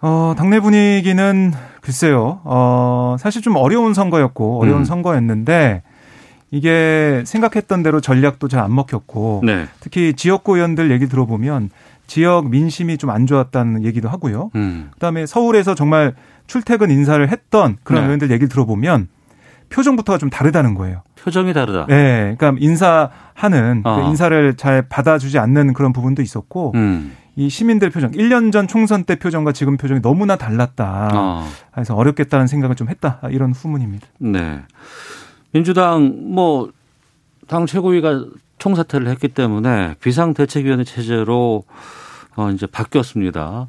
어, 당내 분위기는 글쎄요. 어, 사실 좀 어려운 선거였고 어려운 음. 선거였는데 이게 생각했던 대로 전략도 잘 안 먹혔고 네. 특히 지역구 의원들 얘기 들어보면 지역 민심이 좀 안 좋았다는 얘기도 하고요. 음. 그다음에 서울에서 정말 출퇴근 인사를 했던 그런 네. 의원들 얘기를 들어보면 표정부터가 좀 다르다는 거예요. 표정이 다르다. 네. 그러니까 인사하는, 어. 그 인사를 잘 받아주지 않는 그런 부분도 있었고 음. 이 시민들 표정, 일 년 전 총선 때 표정과 지금 표정이 너무나 달랐다. 어. 그래서 어렵겠다는 생각을 좀 했다. 이런 후문입니다. 네. 민주당 뭐 당 최고위가 총사퇴를 했기 때문에 비상대책위원회 체제로 어 이제 바뀌었습니다.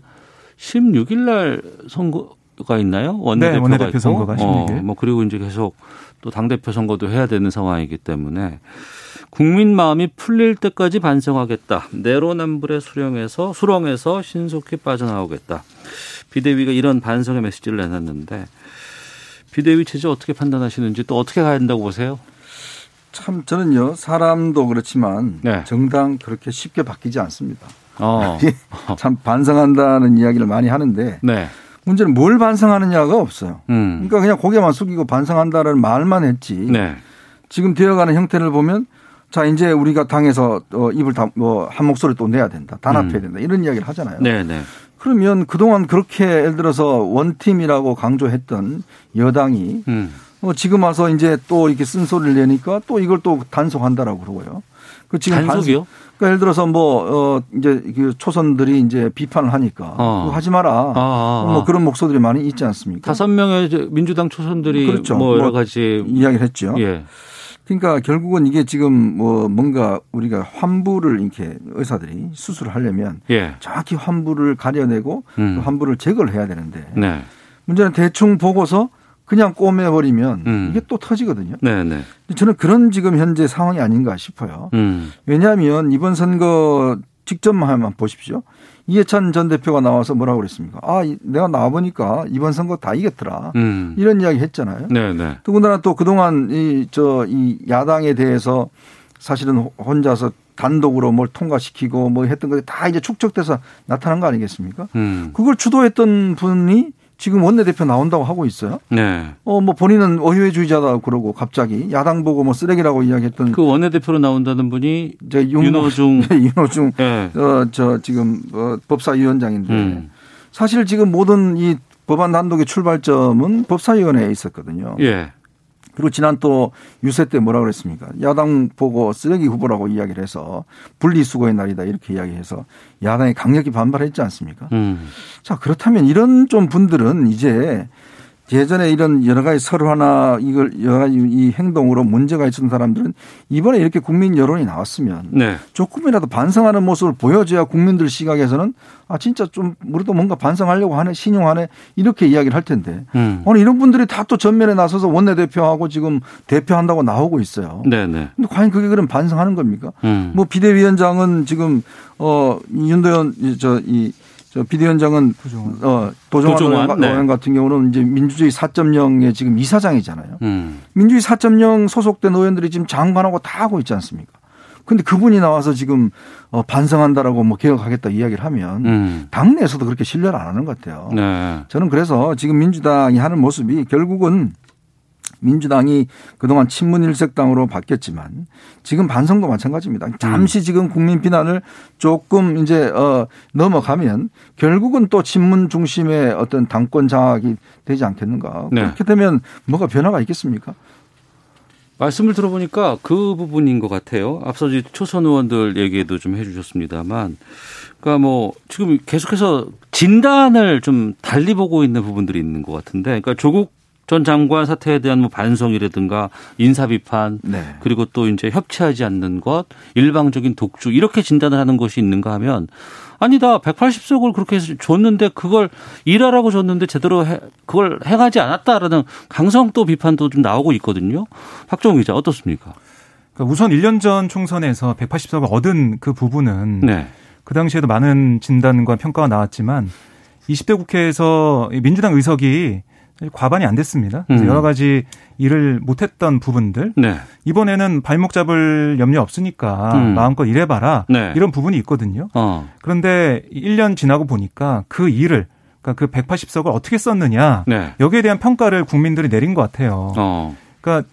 십육 일 날 선거가 있나요? 원내대표가 네, 원내대표 있고. 선거가 십육 일. 어, 뭐 그리고 이제 계속 또 당대표 선거도 해야 되는 상황이기 때문에 국민 마음이 풀릴 때까지 반성하겠다. 내로남불에 수렁에서 수렁에서 신속히 빠져나오겠다. 비대위가 이런 반성의 메시지를 내놨는데 비대위 체제 어떻게 판단하시는지 또 어떻게 가야 된다고 보세요? 참 저는요 사람도 그렇지만 네. 정당 그렇게 쉽게 바뀌지 않습니다. 어. 참 반성한다는 이야기를 많이 하는데 네. 문제는 뭘 반성하느냐가 없어요. 음. 그러니까 그냥 고개만 숙이고 반성한다는 말만 했지 네. 지금 되어가는 형태를 보면 자 이제 우리가 당에서 입을 다 뭐 한 목소리 또 내야 된다. 단합해야 된다. 이런 이야기를 하잖아요. 네, 네. 그러면 그동안 그렇게 예를 들어서 원팀이라고 강조했던 여당이 음. 어, 지금 와서 이제 또 이렇게 쓴소리를 내니까 또 이걸 또 단속한다라고 그러고요. 그 지금 단속이요? 단속, 그러니까 예를 들어서 뭐, 어, 이제 그 초선들이 이제 비판을 하니까 어. 하지 마라. 아, 아, 아. 뭐 그런 목소리들이 많이 있지 않습니까? 다섯 명의 민주당 초선들이 그렇죠. 뭐 여러 가지 뭐 이야기를 했죠. 예. 그러니까 결국은 이게 지금 뭐 뭔가 우리가 환불을 이렇게 의사들이 수술을 하려면 예. 정확히 환불을 가려내고 음. 환불을 제거를 해야 되는데 네. 문제는 대충 보고서 그냥 꼬매버리면 음. 이게 또 터지거든요. 네네. 저는 그런 지금 현재 상황이 아닌가 싶어요. 음. 왜냐하면 이번 선거 직전만 하면 보십시오. 이해찬 전 대표가 나와서 뭐라고 그랬습니까? 아, 내가 나와보니까 이번 선거 다 이겼더라. 음. 이런 이야기 했잖아요. 네네. 더군다나 또 그동안 이, 저, 이 야당에 대해서 사실은 혼자서 단독으로 뭘 통과시키고 뭐 했던 것이 다 이제 축적돼서 나타난 거 아니겠습니까? 음. 그걸 주도했던 분이 지금 원내대표 나온다고 하고 있어요. 네. 어, 뭐 본인은 어효회주의자다 그러고 갑자기 야당 보고 뭐 쓰레기라고 이야기했던 그 원내대표로 나온다는 분이 이제 윤호중. 윤호중. 네. 어, 저 지금 어, 법사위원장인데 음. 사실 지금 모든 이 법안 단독의 출발점은 법사위원회에 있었거든요. 예. 그리고 지난 또 유세 때 뭐라 그랬습니까? 야당 보고 쓰레기 후보라고 이야기를 해서 분리수거의 날이다 이렇게 이야기해서 야당이 강력히 반발했지 않습니까? 음. 자, 그렇다면 이런 좀 분들은 이제 예전에 이런 여러 가지 설화나 이걸 여러 가지 이 행동으로 문제가 있었던 사람들은 이번에 이렇게 국민 여론이 나왔으면 네. 조금이라도 반성하는 모습을 보여줘야 국민들 시각에서는 아, 진짜 좀 우리도 뭔가 반성하려고 하네, 신용하네 이렇게 이야기를 할 텐데 음. 아니, 이런 분들이 다 또 전면에 나서서 원내대표하고 지금 대표한다고 나오고 있어요. 네네. 근데 과연 그게 그럼 반성하는 겁니까? 음. 뭐 비대위원장은 지금 어, 윤도현 저 이 비대위원장은 도정원. 어, 도정한 도정한? 의원 네. 같은 경우는 이제 민주주의 사 점 영의 지금 이사장이잖아요. 음. 민주주의 사 점 영 소속된 의원들이 지금 장관하고 다 하고 있지 않습니까? 그런데 그분이 나와서 지금 어, 반성한다라고 뭐 개혁하겠다 이야기를 하면 음. 당내에서도 그렇게 신뢰를 안 하는 것 같아요. 네. 저는 그래서 지금 민주당이 하는 모습이 결국은 민주당이 그동안 친문일색당으로 바뀌었지만 지금 반성도 마찬가지입니다. 잠시 지금 국민 비난을 조금 이제 어 넘어가면 결국은 또 친문 중심의 어떤 당권 장악이 되지 않겠는가. 네. 그렇게 되면 뭐가 변화가 있겠습니까? 말씀을 들어보니까 그 부분인 것 같아요. 앞서 초선 의원들 얘기도 좀 해 주셨습니다만 그러니까 뭐 지금 계속해서 진단을 좀 달리 보고 있는 부분들이 있는 것 같은데 그러니까 조국 전 장관 사태에 대한 뭐 반성이라든가 인사 비판 네. 그리고 또 이제 협치하지 않는 것 일방적인 독주 이렇게 진단을 하는 것이 있는가 하면 아니다. 백팔십 석을 그렇게 해서 줬는데 그걸 일하라고 줬는데 제대로 해, 그걸 행하지 않았다라는 강성또 비판도 좀 나오고 있거든요. 박정호 기자 어떻습니까? 그러니까 우선 일 년 전 총선에서 백팔십 석을 얻은 그 부분은 네. 그 당시에도 많은 진단과 평가가 나왔지만 이십 대 국회에서 민주당 의석이 과반이 안 됐습니다. 그래서 음. 여러 가지 일을 못했던 부분들. 네. 이번에는 발목 잡을 염려 없으니까 음. 마음껏 일해봐라. 네. 이런 부분이 있거든요. 어. 그런데 일 년 지나고 보니까 그 일을, 그러니까 그 백팔십 석을 어떻게 썼느냐. 네. 여기에 대한 평가를 국민들이 내린 것 같아요. 어. 그러니까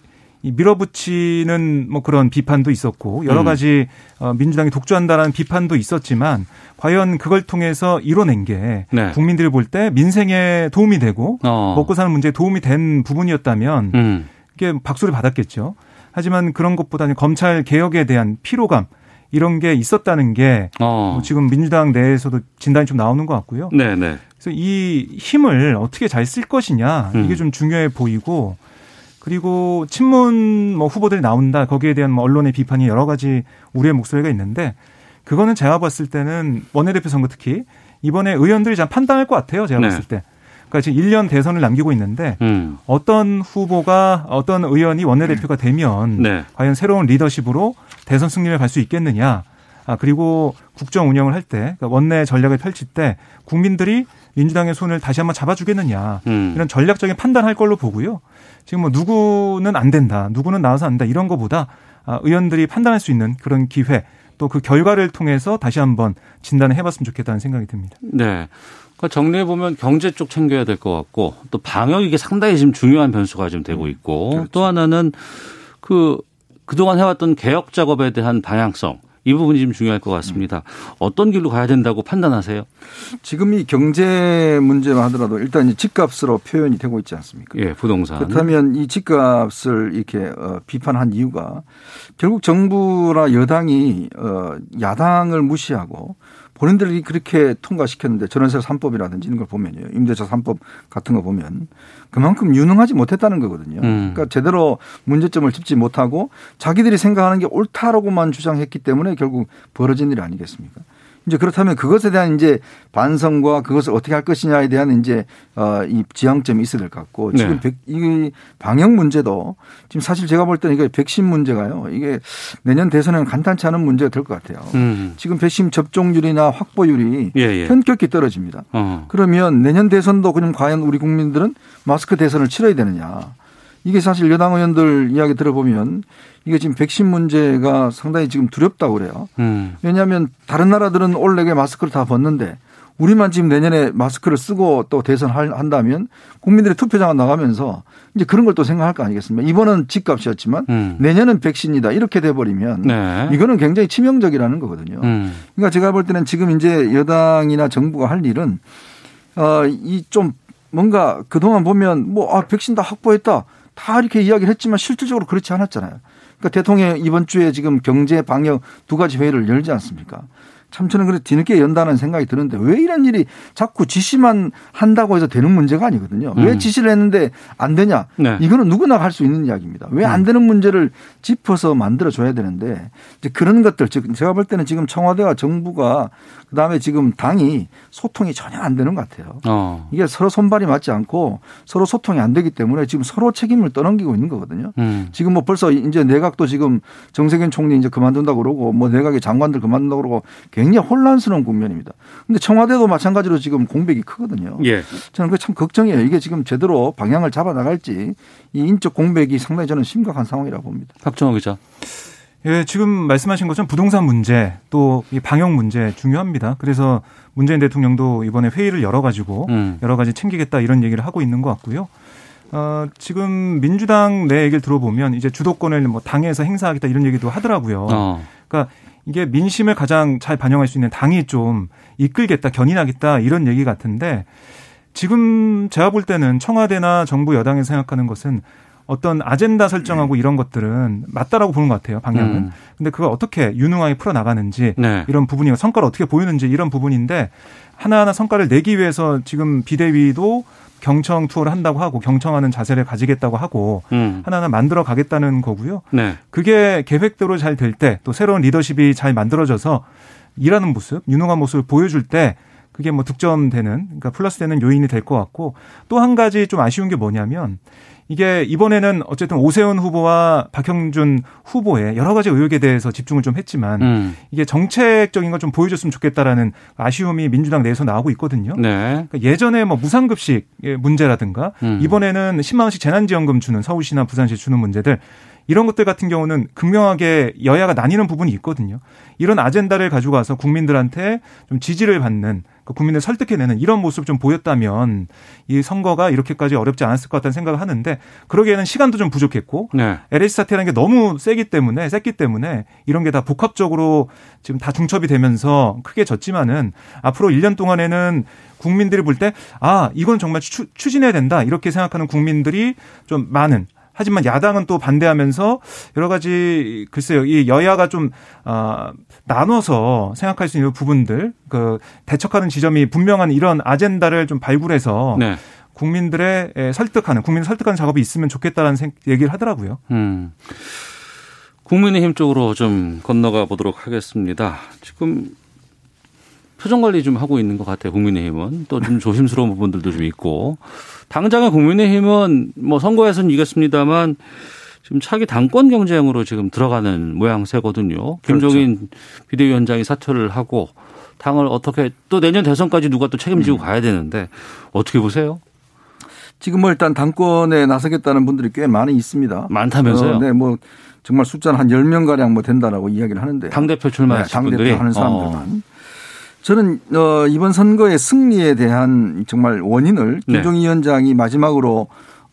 밀어붙이는 뭐 그런 비판도 있었고 여러 가지 음. 민주당이 독주한다라는 비판도 있었지만 과연 그걸 통해서 이뤄낸 게 네. 국민들이 볼 때 민생에 도움이 되고 어. 먹고 사는 문제에 도움이 된 부분이었다면 음. 이게 박수를 받았겠죠. 하지만 그런 것보다는 검찰 개혁에 대한 피로감 이런 게 있었다는 게 어. 지금 민주당 내에서도 진단이 좀 나오는 것 같고요. 네네. 그래서 이 힘을 어떻게 잘 쓸 것이냐 음. 이게 좀 중요해 보이고 그리고 친문 뭐 후보들이 나온다. 거기에 대한 뭐 언론의 비판이 여러 가지 우려의 목소리가 있는데 그거는 제가 봤을 때는 원내대표 선거 특히 이번에 의원들이 잘 판단할 것 같아요. 제가 네. 봤을 때. 그러니까 지금 일 년 대선을 남기고 있는데 음. 어떤 후보가 어떤 의원이 원내대표가 되면 네. 과연 새로운 리더십으로 대선 승리를 갈 수 있겠느냐. 아 그리고 국정 운영을 할 때 그러니까 원내 전략을 펼칠 때 국민들이 민주당의 손을 다시 한번 잡아주겠느냐 음. 이런 전략적인 판단할 걸로 보고요. 지금 뭐 누구는 안 된다, 누구는 나와서 안 된다 이런 거보다 의원들이 판단할 수 있는 그런 기회 또 그 결과를 통해서 다시 한번 진단을 해봤으면 좋겠다는 생각이 듭니다. 네, 그러니까 정리해 보면 경제 쪽 챙겨야 될 것 같고 또 방역 이게 상당히 지금 중요한 변수가 지금 되고 있고 그렇죠. 또 하나는 그 그동안 해왔던 개혁 작업에 대한 방향성. 이 부분이 지금 중요할 것 같습니다. 어떤 길로 가야 된다고 판단하세요? 지금 이 경제 문제만 하더라도 일단 이 집값으로 표현이 되고 있지 않습니까? 예, 부동산. 그렇다면 이 집값을 이렇게 비판한 이유가 결국 정부나 여당이 야당을 무시하고 본인들이 그렇게 통과시켰는데 전월세 삼법이라든지 이런 걸 보면요. 임대차 삼법 같은 거 보면 그만큼 유능하지 못했다는 거거든요. 음. 그러니까 제대로 문제점을 짚지 못하고 자기들이 생각하는 게 옳다라고만 주장했기 때문에 결국 벌어진 일 아니겠습니까? 이제 그렇다면 그것에 대한 이제 반성과 그것을 어떻게 할 것이냐에 대한 이제 어, 이 지향점이 있어야 될 것 같고 네. 지금 백, 이 방역 문제도 지금 사실 제가 볼 때는 이게 백신 문제가요. 이게 내년 대선에는 간단치 않은 문제가 될 것 같아요. 음. 지금 백신 접종률이나 확보율이 예, 예. 현격히 떨어집니다. 어. 그러면 내년 대선도 그냥 과연 우리 국민들은 마스크 대선을 치러야 되느냐. 이게 사실 여당 의원들 이야기 들어보면 이게 지금 백신 문제가 상당히 지금 두렵다고 그래요. 음. 왜냐하면 다른 나라들은 올 내게 마스크를 다 벗는데 우리만 지금 내년에 마스크를 쓰고 또 대선한다면 국민들의 투표장에 나가면서 이제 그런 걸 또 생각할 거 아니겠습니까? 이번은 집값이었지만 음. 내년은 백신이다 이렇게 돼버리면 네. 이거는 굉장히 치명적이라는 거거든요. 음. 그러니까 제가 볼 때는 지금 이제 여당이나 정부가 할 일은 어, 이 좀 뭔가 그동안 보면 뭐 아, 백신 다 확보했다. 다 이렇게 이야기를 했지만 실질적으로 그렇지 않았잖아요. 그러니까 대통령이 이번 주에 지금 경제 방역 두 가지 회의를 열지 않습니까? 참 저는 그래서 뒤늦게 연다는 생각이 드는데 왜 이런 일이 자꾸 지시만 한다고 해서 되는 문제가 아니거든요. 음. 왜 지시를 했는데 안 되냐. 네. 이거는 누구나 할 수 있는 이야기입니다. 왜 안 되는 문제를 짚어서 만들어줘야 되는데 이제 그런 것들 즉 제가 볼 때는 지금 청와대와 정부가 그다음에 지금 당이 소통이 전혀 안 되는 것 같아요. 어. 이게 서로 손발이 맞지 않고 서로 소통이 안 되기 때문에 지금 서로 책임을 떠넘기고 있는 거거든요. 음. 지금 뭐 벌써 이제 내각도 지금 정세균 총리 이제 그만둔다고 그러고 뭐 내각의 장관들 그만둔다고 그러고 굉장히 혼란스러운 국면입니다. 그런데 청와대도 마찬가지로 지금 공백이 크거든요. 예. 저는 그게 참 걱정이에요. 이게 지금 제대로 방향을 잡아나갈지 이 인적 공백이 상당히 저는 심각한 상황이라고 봅니다. 박정호 기자. 예, 지금 말씀하신 것처럼 부동산 문제 또 이 방역 문제 중요합니다. 그래서 문재인 대통령도 이번에 회의를 열어가지고 음. 여러 가지 챙기겠다 이런 얘기를 하고 있는 것 같고요. 어, 지금 민주당 내 얘기를 들어보면 이제 주도권을 뭐 당에서 행사하겠다 이런 얘기도 하더라고요. 어. 그러니까 이게 민심을 가장 잘 반영할 수 있는 당이 좀 이끌겠다, 견인하겠다 이런 얘기 같은데 지금 제가 볼 때는 청와대나 정부 여당에서 생각하는 것은 어떤 아젠다 설정하고 이런 것들은 맞다라고 보는 것 같아요, 방향은. 음. 근데 그걸 어떻게 유능하게 풀어나가는지 네. 이런 부분이 성과를 어떻게 보이는지 이런 부분인데 하나하나 성과를 내기 위해서 지금 비대위도 경청 투어를 한다고 하고 경청하는 자세를 가지겠다고 하고 음. 하나하나 만들어 가겠다는 거고요. 네. 그게 계획대로 잘 될 때 또 새로운 리더십이 잘 만들어져서 일하는 모습, 유능한 모습을 보여줄 때 그게 뭐 득점되는, 그러니까 플러스 되는 요인이 될 것 같고 또 한 가지 좀 아쉬운 게 뭐냐면 이게 이번에는 어쨌든 오세훈 후보와 박형준 후보의 여러 가지 의혹에 대해서 집중을 좀 했지만 음. 이게 정책적인 걸 좀 보여줬으면 좋겠다라는 아쉬움이 민주당 내에서 나오고 있거든요. 네. 그러니까 예전에 뭐 무상급식 문제라든가 음. 이번에는 십만 원씩 재난지원금 주는 서울시나 부산시 주는 문제들 이런 것들 같은 경우는 극명하게 여야가 나뉘는 부분이 있거든요. 이런 아젠다를 가지고 와서 국민들한테 좀 지지를 받는 국민을 설득해내는 이런 모습을 좀 보였다면 이 선거가 이렇게까지 어렵지 않았을 것 같다는 생각을 하는데 그러기에는 시간도 좀 부족했고 네. 엘에이치 사태라는 게 너무 세기 때문에 셌기 때문에 이런 게 다 복합적으로 지금 다 중첩이 되면서 크게 졌지만은 앞으로 일 년 동안에는 국민들이 볼 때 아 이건 정말 추, 추진해야 된다 이렇게 생각하는 국민들이 좀 많은 하지만 야당은 또 반대하면서 여러 가지 글쎄요 이 여야가 좀 어, 나눠서 생각할 수 있는 부분들 그 대척하는 지점이 분명한 이런 아젠다를 좀 발굴해서 네. 국민들의 설득하는 국민을 설득하는 작업이 있으면 좋겠다라는 얘기를 하더라고요. 음. 국민의힘 쪽으로 좀 건너가 보도록 하겠습니다. 지금 표정 관리 좀 하고 있는 것 같아요. 국민의힘은 또 좀 조심스러운 부분들도 좀 있고 당장의 국민의힘은 뭐 선거에서는 이겼습니다만 지금 차기 당권 경쟁으로 지금 들어가는 모양새거든요. 김종인 그렇죠. 비대위원장이 사퇴를 하고 당을 어떻게 또 내년 대선까지 누가 또 책임지고 음. 가야 되는데 어떻게 보세요? 지금 뭐 일단 당권에 나서겠다는 분들이 꽤 많이 있습니다. 많다면서요? 어, 네, 뭐 정말 숫자는 한 열 명 가량 뭐 된다라고 이야기를 하는데 당 대표 출마하신 네, 분들이 당 대표 하는 사람들만. 어. 저는 이번 선거의 승리에 대한 정말 원인을 김종인 네. 위원장이 마지막으로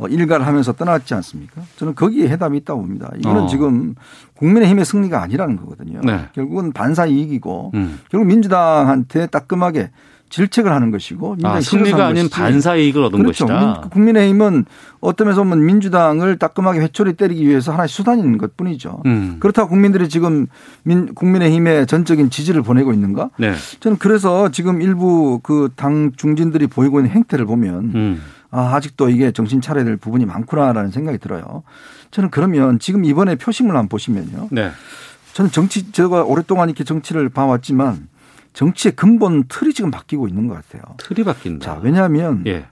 일가를 하면서 떠났지 않습니까? 저는 거기에 해답이 있다고 봅니다. 이거는 어. 지금 국민의힘의 승리가 아니라는 거거든요. 네. 결국은 반사이익이고 음. 결국 민주당한테 따끔하게 질책을 하는 것이고 아, 승리가 아닌 것이지. 반사이익을 얻은 그렇죠. 것이다. 국민의힘은 어떤 면에서 보면 민주당을 따끔하게 회초리 때리기 위해서 하나의 수단인 것뿐이죠. 음. 그렇다고 국민들이 지금 민, 국민의힘에 전적인 지지를 보내고 있는가? 네. 저는 그래서 지금 일부 그 당 중진들이 보이고 있는 행태를 보면 음. 아, 아직도 이게 정신 차려야 될 부분이 많구나라는 생각이 들어요. 저는 그러면 지금 이번에 표심을 한번 보시면요. 네. 저는 정치 제가 오랫동안 이렇게 정치를 봐왔지만 정치의 근본 틀이 지금 바뀌고 있는 것 같아요. 틀이 바뀐다. 자, 왜냐하면 예.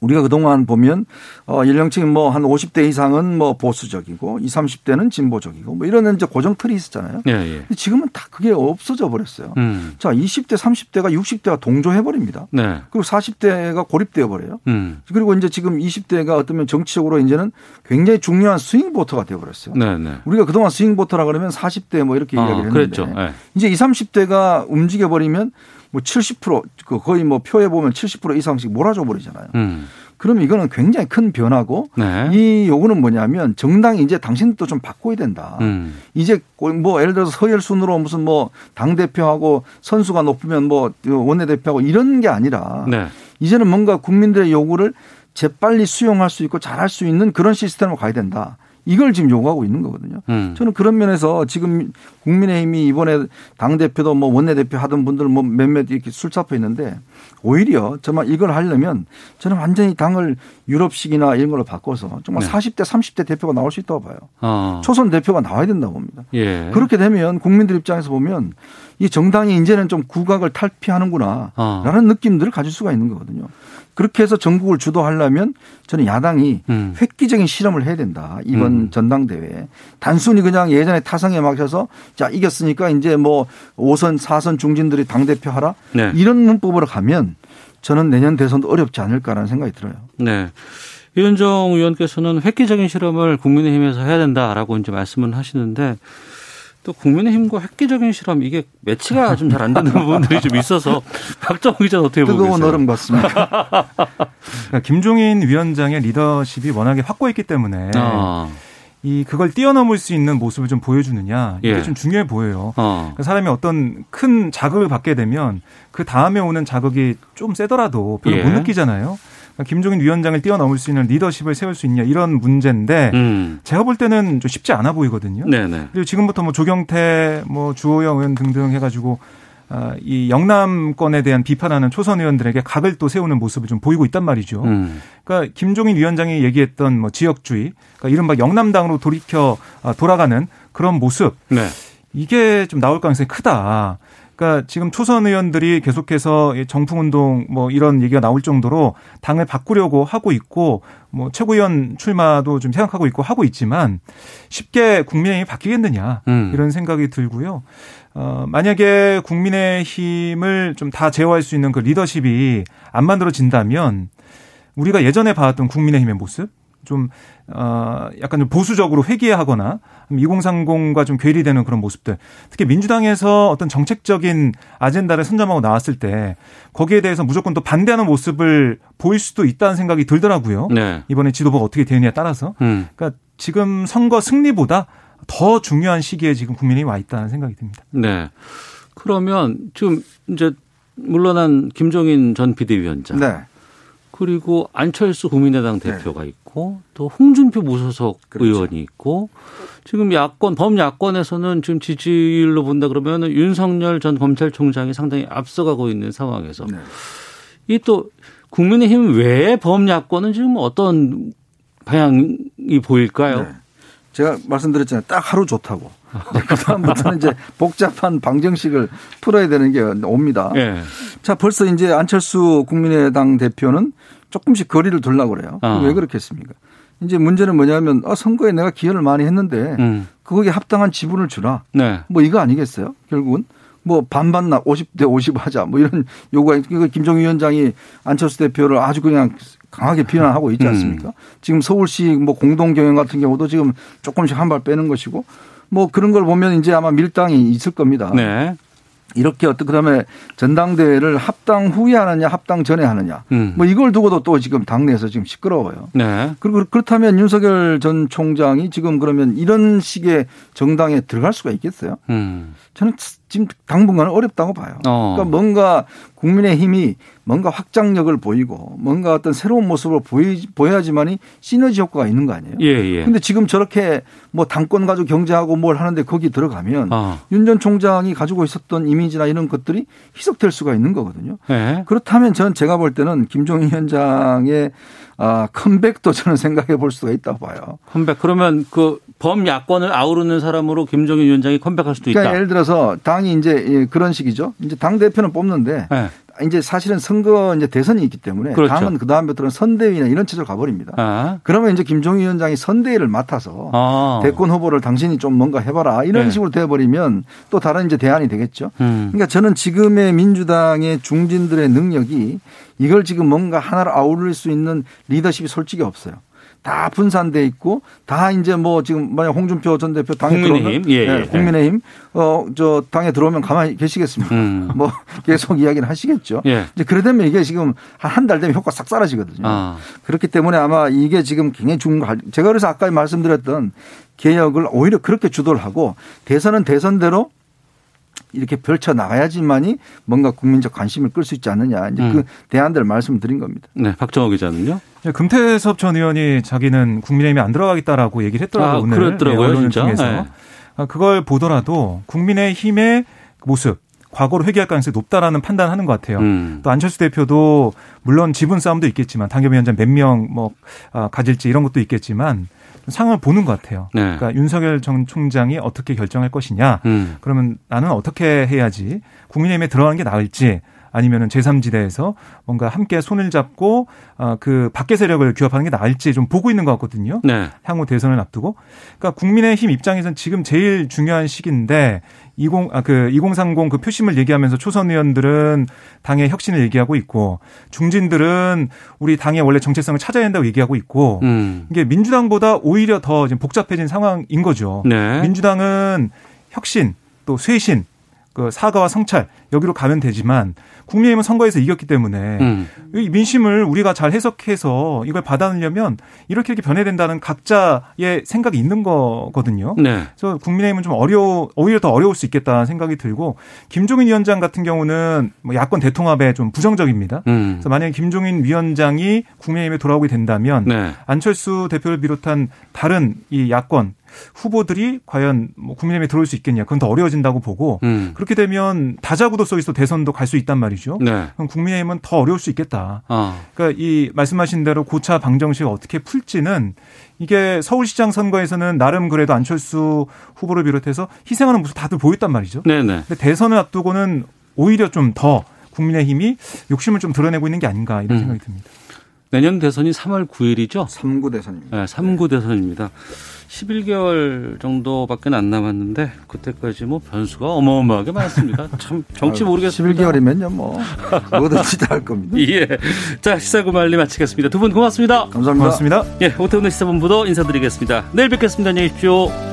우리가 그동안 보면 어, 연령층 뭐 한 오십 대 이상은 뭐 보수적이고 이십, 삼십 대는 진보적이고 뭐 이런 이제 고정 틀이 있었잖아요. 예, 예. 근데 지금은 다 그게 없어져 버렸어요. 음. 자, 이십 대, 삼십 대가 육십 대와 동조해 버립니다. 네. 그리고 사십 대가 고립되어 버려요. 음. 그리고 이제 지금 이십 대가 어떠면 정치적으로 이제는 굉장히 중요한 스윙 보터가 되어 버렸어요. 네, 네. 우리가 그동안 스윙 보터라 그러면 사십 대 뭐 이렇게 어, 이야기를 했는데 네. 이제 이십, 삼십 대가 움직여 버리면 뭐 칠십 퍼센트 거의 뭐 표에 보면 칠십 퍼센트 이상씩 몰아줘 버리잖아요. 음. 그럼 이거는 굉장히 큰 변화고 네. 이 요구는 뭐냐면 정당이 이제 당신도 좀 바꿔야 된다. 음. 이제 뭐 예를 들어서 서열순으로 무슨 뭐 당대표하고 선수가 높으면 뭐 원내대표하고 이런 게 아니라 네. 이제는 뭔가 국민들의 요구를 재빨리 수용할 수 있고 잘할 수 있는 그런 시스템으로 가야 된다. 이걸 지금 요구하고 있는 거거든요. 음. 저는 그런 면에서 지금 국민의힘이 이번에 당대표도 뭐 원내대표 하던 분들 뭐 몇몇 이렇게 술잡혀 있는데 오히려 정말 이걸 하려면 저는 완전히 당을 유럽식이나 이런 걸로 바꿔서 정말 네. 사십 대, 삼십 대 대표가 나올 수 있다고 봐요. 어. 초선 대표가 나와야 된다고 봅니다. 예. 그렇게 되면 국민들 입장에서 보면 이 정당이 이제는 좀 구각을 탈피하는구나 라는 어. 느낌들을 가질 수가 있는 거거든요. 그렇게 해서 전국을 주도하려면 저는 야당이 음. 획기적인 실험을 해야 된다. 이번 음. 전당대회에. 단순히 그냥 예전에 타성에 막혀서 자 이겼으니까 이제 뭐 오선, 사선 중진들이 당대표 하라. 네. 이런 문법으로 가면 저는 내년 대선도 어렵지 않을까라는 생각이 들어요. 네. 이현정 의원께서는 획기적인 실험을 국민의힘에서 해야 된다라고 이제 말씀을 하시는데 또 국민의힘과 획기적인 실험 이게 매치가 좀 잘 안 되는 부분들이 좀 있어서 박정호 기자는 어떻게 보고 계세요? 뜨거운 얼음 같습니다. 그러니까 김종인 위원장의 리더십이 워낙에 확고했기 때문에 아. 이 그걸 뛰어넘을 수 있는 모습을 좀 보여주느냐 이게 예. 좀 중요해 보여요. 어. 그러니까 사람이 어떤 큰 자극을 받게 되면 그 다음에 오는 자극이 좀 세더라도 별로 예. 못 느끼잖아요. 김종인 위원장을 뛰어넘을 수 있는 리더십을 세울 수 있냐 이런 문제인데 음. 제가 볼 때는 좀 쉽지 않아 보이거든요. 네네. 그리고 지금부터 뭐 조경태, 뭐 주호영 의원 등등 해가지고 이 영남권에 대한 비판하는 초선 의원들에게 각을 또 세우는 모습을 좀 보이고 있단 말이죠. 음. 그러니까 김종인 위원장이 얘기했던 뭐 지역주의, 그러니까 이른바 영남당으로 돌이켜 돌아가는 그런 모습 네. 이게 좀 나올 가능성이 크다. 그러니까 지금 초선 의원들이 계속해서 정풍운동 뭐 이런 얘기가 나올 정도로 당을 바꾸려고 하고 있고 뭐 최고위원 출마도 좀 생각하고 있고 하고 있지만 쉽게 국민의힘이 바뀌겠느냐 음. 이런 생각이 들고요. 어, 만약에 국민의힘을 좀 다 제어할 수 있는 그 리더십이 안 만들어진다면 우리가 예전에 봐왔던 국민의힘의 모습 좀 어, 약간 좀 보수적으로 회귀하거나 이공삼공과 좀 괴리되는 그런 모습들, 특히 민주당에서 어떤 정책적인 아젠다를 선점하고 나왔을 때 거기에 대해서 무조건 또 반대하는 모습을 보일 수도 있다는 생각이 들더라고요. 네. 이번에 지도부가 어떻게 되느냐에 따라서. 음. 그러니까 지금 선거 승리보다 더 중요한 시기에 지금 국민의힘이 와 있다는 생각이 듭니다. 네. 그러면 지금 이제 물러난 김종인 전 비대위원장. 네. 그리고 안철수 국민의당 대표가 네. 있고 또 홍준표 무소속 그렇죠. 의원이 있고 지금 야권 범야권에서는 지금 지지율로 본다 그러면 윤석열 전 검찰총장이 상당히 앞서가고 있는 상황에서 네. 이 또 국민의힘 외에 범야권은 지금 어떤 방향이 보일까요? 네. 제가 말씀드렸잖아요. 딱 하루 좋다고. 그다음부터는 이제 복잡한 방정식을 풀어야 되는 게 옵니다. 네. 자, 벌써 이제 안철수 국민의당 대표는 조금씩 거리를 두려고 그래요. 아. 왜 그렇겠습니까? 이제 문제는 뭐냐면 아, 선거에 내가 기여를 많이 했는데 음. 거기에 합당한 지분을 주라. 네. 뭐 이거 아니겠어요? 결국은 뭐 반반 나 오십 대 오십 하자 뭐 이런 요구가 그러니까 김종인 위원장이 안철수 대표를 아주 그냥 강하게 비난하고 있지 않습니까? 음. 지금 서울시 뭐 공동 경영 같은 경우도 지금 조금씩 한 발 빼는 것이고 뭐 그런 걸 보면 이제 아마 밀당이 있을 겁니다. 네. 이렇게 어떻게 그다음에 전당대회를 합당 후에 하느냐 합당 전에 하느냐 음. 뭐 이걸 두고도 또 지금 당내에서 지금 시끄러워요. 네. 그리고 그렇다면 윤석열 전 총장이 지금 그러면 이런 식의 정당에 들어갈 수가 있겠어요? 음. 저는 지금 당분간은 어렵다고 봐요. 어. 그러니까 뭔가 국민의힘이 뭔가 확장력을 보이고 뭔가 어떤 새로운 모습으로 보이, 보여야지만이 시너지 효과가 있는 거 아니에요? 예, 예. 근데 지금 저렇게 뭐 당권 가지고 경쟁하고 뭘 하는데 거기 들어가면 어. 윤 전 총장이 가지고 있었던 이미지나 이런 것들이 희석될 수가 있는 거거든요. 예. 그렇다면 저는 제가 볼 때는 김종인 위원장의 아, 컴백도 저는 생각해 볼 수가 있다고 봐요. 컴백. 그러면 그 범야권을 아우르는 사람으로 김종인 위원장이 컴백할 수도 있다. 그러니까 예를 들어서 당이 이제 그런 식이죠. 이제 당대표는 뽑는데 네. 이제 사실은 선거 이제 대선이 있기 때문에 그렇죠. 당은 그다음부터는 선대위나 이런 체제로 가버립니다. 아. 그러면 이제 김종인 위원장이 선대위를 맡아서 아. 대권 후보를 당신이 좀 뭔가 해봐라 이런 네. 식으로 돼버리면 또 다른 이제 대안이 되겠죠. 음. 그러니까 저는 지금의 민주당의 중진들의 능력이 이걸 지금 뭔가 하나를 아우를 수 있는 리더십이 솔직히 없어요. 다 분산돼 있고 다 이제 뭐 지금 만약 홍준표 전 대표 당에 국민의힘? 들어오면 예, 예. 국민의힘 어 저 당에 들어오면 가만히 계시겠습니까? 음. 뭐 계속 이야기를 하시겠죠. 예. 이제 그러다면 이게 지금 한 한 달 되면 효과 싹 사라지거든요. 아. 그렇기 때문에 아마 이게 지금 굉장히 중요. 제가 그래서 아까 말씀드렸던 개혁을 오히려 그렇게 주도를 하고 대선은 대선대로. 이렇게 펼쳐 나가야지만이 뭔가 국민적 관심을 끌 수 있지 않느냐 이제 음. 그 대안들을 말씀드린 겁니다. 네, 박정호 기자는요. 네, 금태섭 전 의원이 자기는 국민의힘에 안 들어가겠다라고 얘기를 했더라고요. 아, 오늘 그랬더라고요, 네, 진짜. 네. 그걸 보더라도 국민의힘의 모습, 과거로 회귀할 가능성이 높다라는 판단하는 것 같아요. 음. 또 안철수 대표도 물론 지분 싸움도 있겠지만 당협위원장 몇 명 뭐 가질지 이런 것도 있겠지만. 상을 보는 것 같아요. 네. 그러니까 윤석열 전 총장이 어떻게 결정할 것이냐. 음. 그러면 나는 어떻게 해야지 국민의힘에 들어가는 게 나을지 아니면은 제삼지대에서 뭔가 함께 손을 잡고 그 밖의 세력을 규합하는 게 나을지 좀 보고 있는 것 같거든요. 네. 향후 대선을 앞두고. 그러니까 국민의힘 입장에서는 지금 제일 중요한 시기인데 이십, 아, 그 이공삼공 그 표심을 얘기하면서 초선 의원들은 당의 혁신을 얘기하고 있고 중진들은 우리 당의 원래 정체성을 찾아야 한다고 얘기하고 있고 음. 이게 민주당보다 오히려 더 지금 복잡해진 상황인 거죠. 네. 민주당은 혁신 또 쇄신 그 사과와 성찰 여기로 가면 되지만 국민의힘은 선거에서 이겼기 때문에 음. 이 민심을 우리가 잘 해석해서 이걸 받아내려면 이렇게 이렇게 변해야 된다는 각자의 생각이 있는 거거든요. 네. 그래서 국민의힘은 좀 어려 오히려 더 어려울 수 있겠다는 생각이 들고 김종인 위원장 같은 경우는 뭐 야권 대통합에 좀 부정적입니다. 음. 그래서 만약에 김종인 위원장이 국민의힘에 돌아오게 된다면 네. 안철수 대표를 비롯한 다른 이 야권 후보들이 과연 뭐 국민의힘에 들어올 수 있겠냐. 그건 더 어려워진다고 보고 음. 그렇게 되면 다자구도 속에서 대선도 갈 수 있단 말이죠. 네. 그럼 국민의힘은 더 어려울 수 있겠다. 아. 그러니까 이 말씀하신 대로 고차 방정식을 어떻게 풀지는 이게 서울시장 선거에서는 나름 그래도 안철수 후보를 비롯해서 희생하는 모습 다들 보였단 말이죠. 네네. 근데 대선을 앞두고는 오히려 좀 더 국민의힘이 욕심을 좀 드러내고 있는 게 아닌가 이런 생각이 음. 듭니다. 내년 대선이 삼월 구일이죠? 삼 구 대선입니다. 네, 삼 구 대선입니다. 십일 개월 정도밖에 안 남았는데 그때까지 뭐 변수가 어마어마하게 많습니다. 참 정치 모르겠습니다. 십일 개월이면요 뭐 뭐든지 다 할 겁니다. 예. 자, 시사구말리 마치겠습니다. 두 분 고맙습니다. 감사합니다. 고맙습니다. 예, 오태훈의 시사본부도 인사드리겠습니다. 내일 뵙겠습니다. 안녕히 계십시오.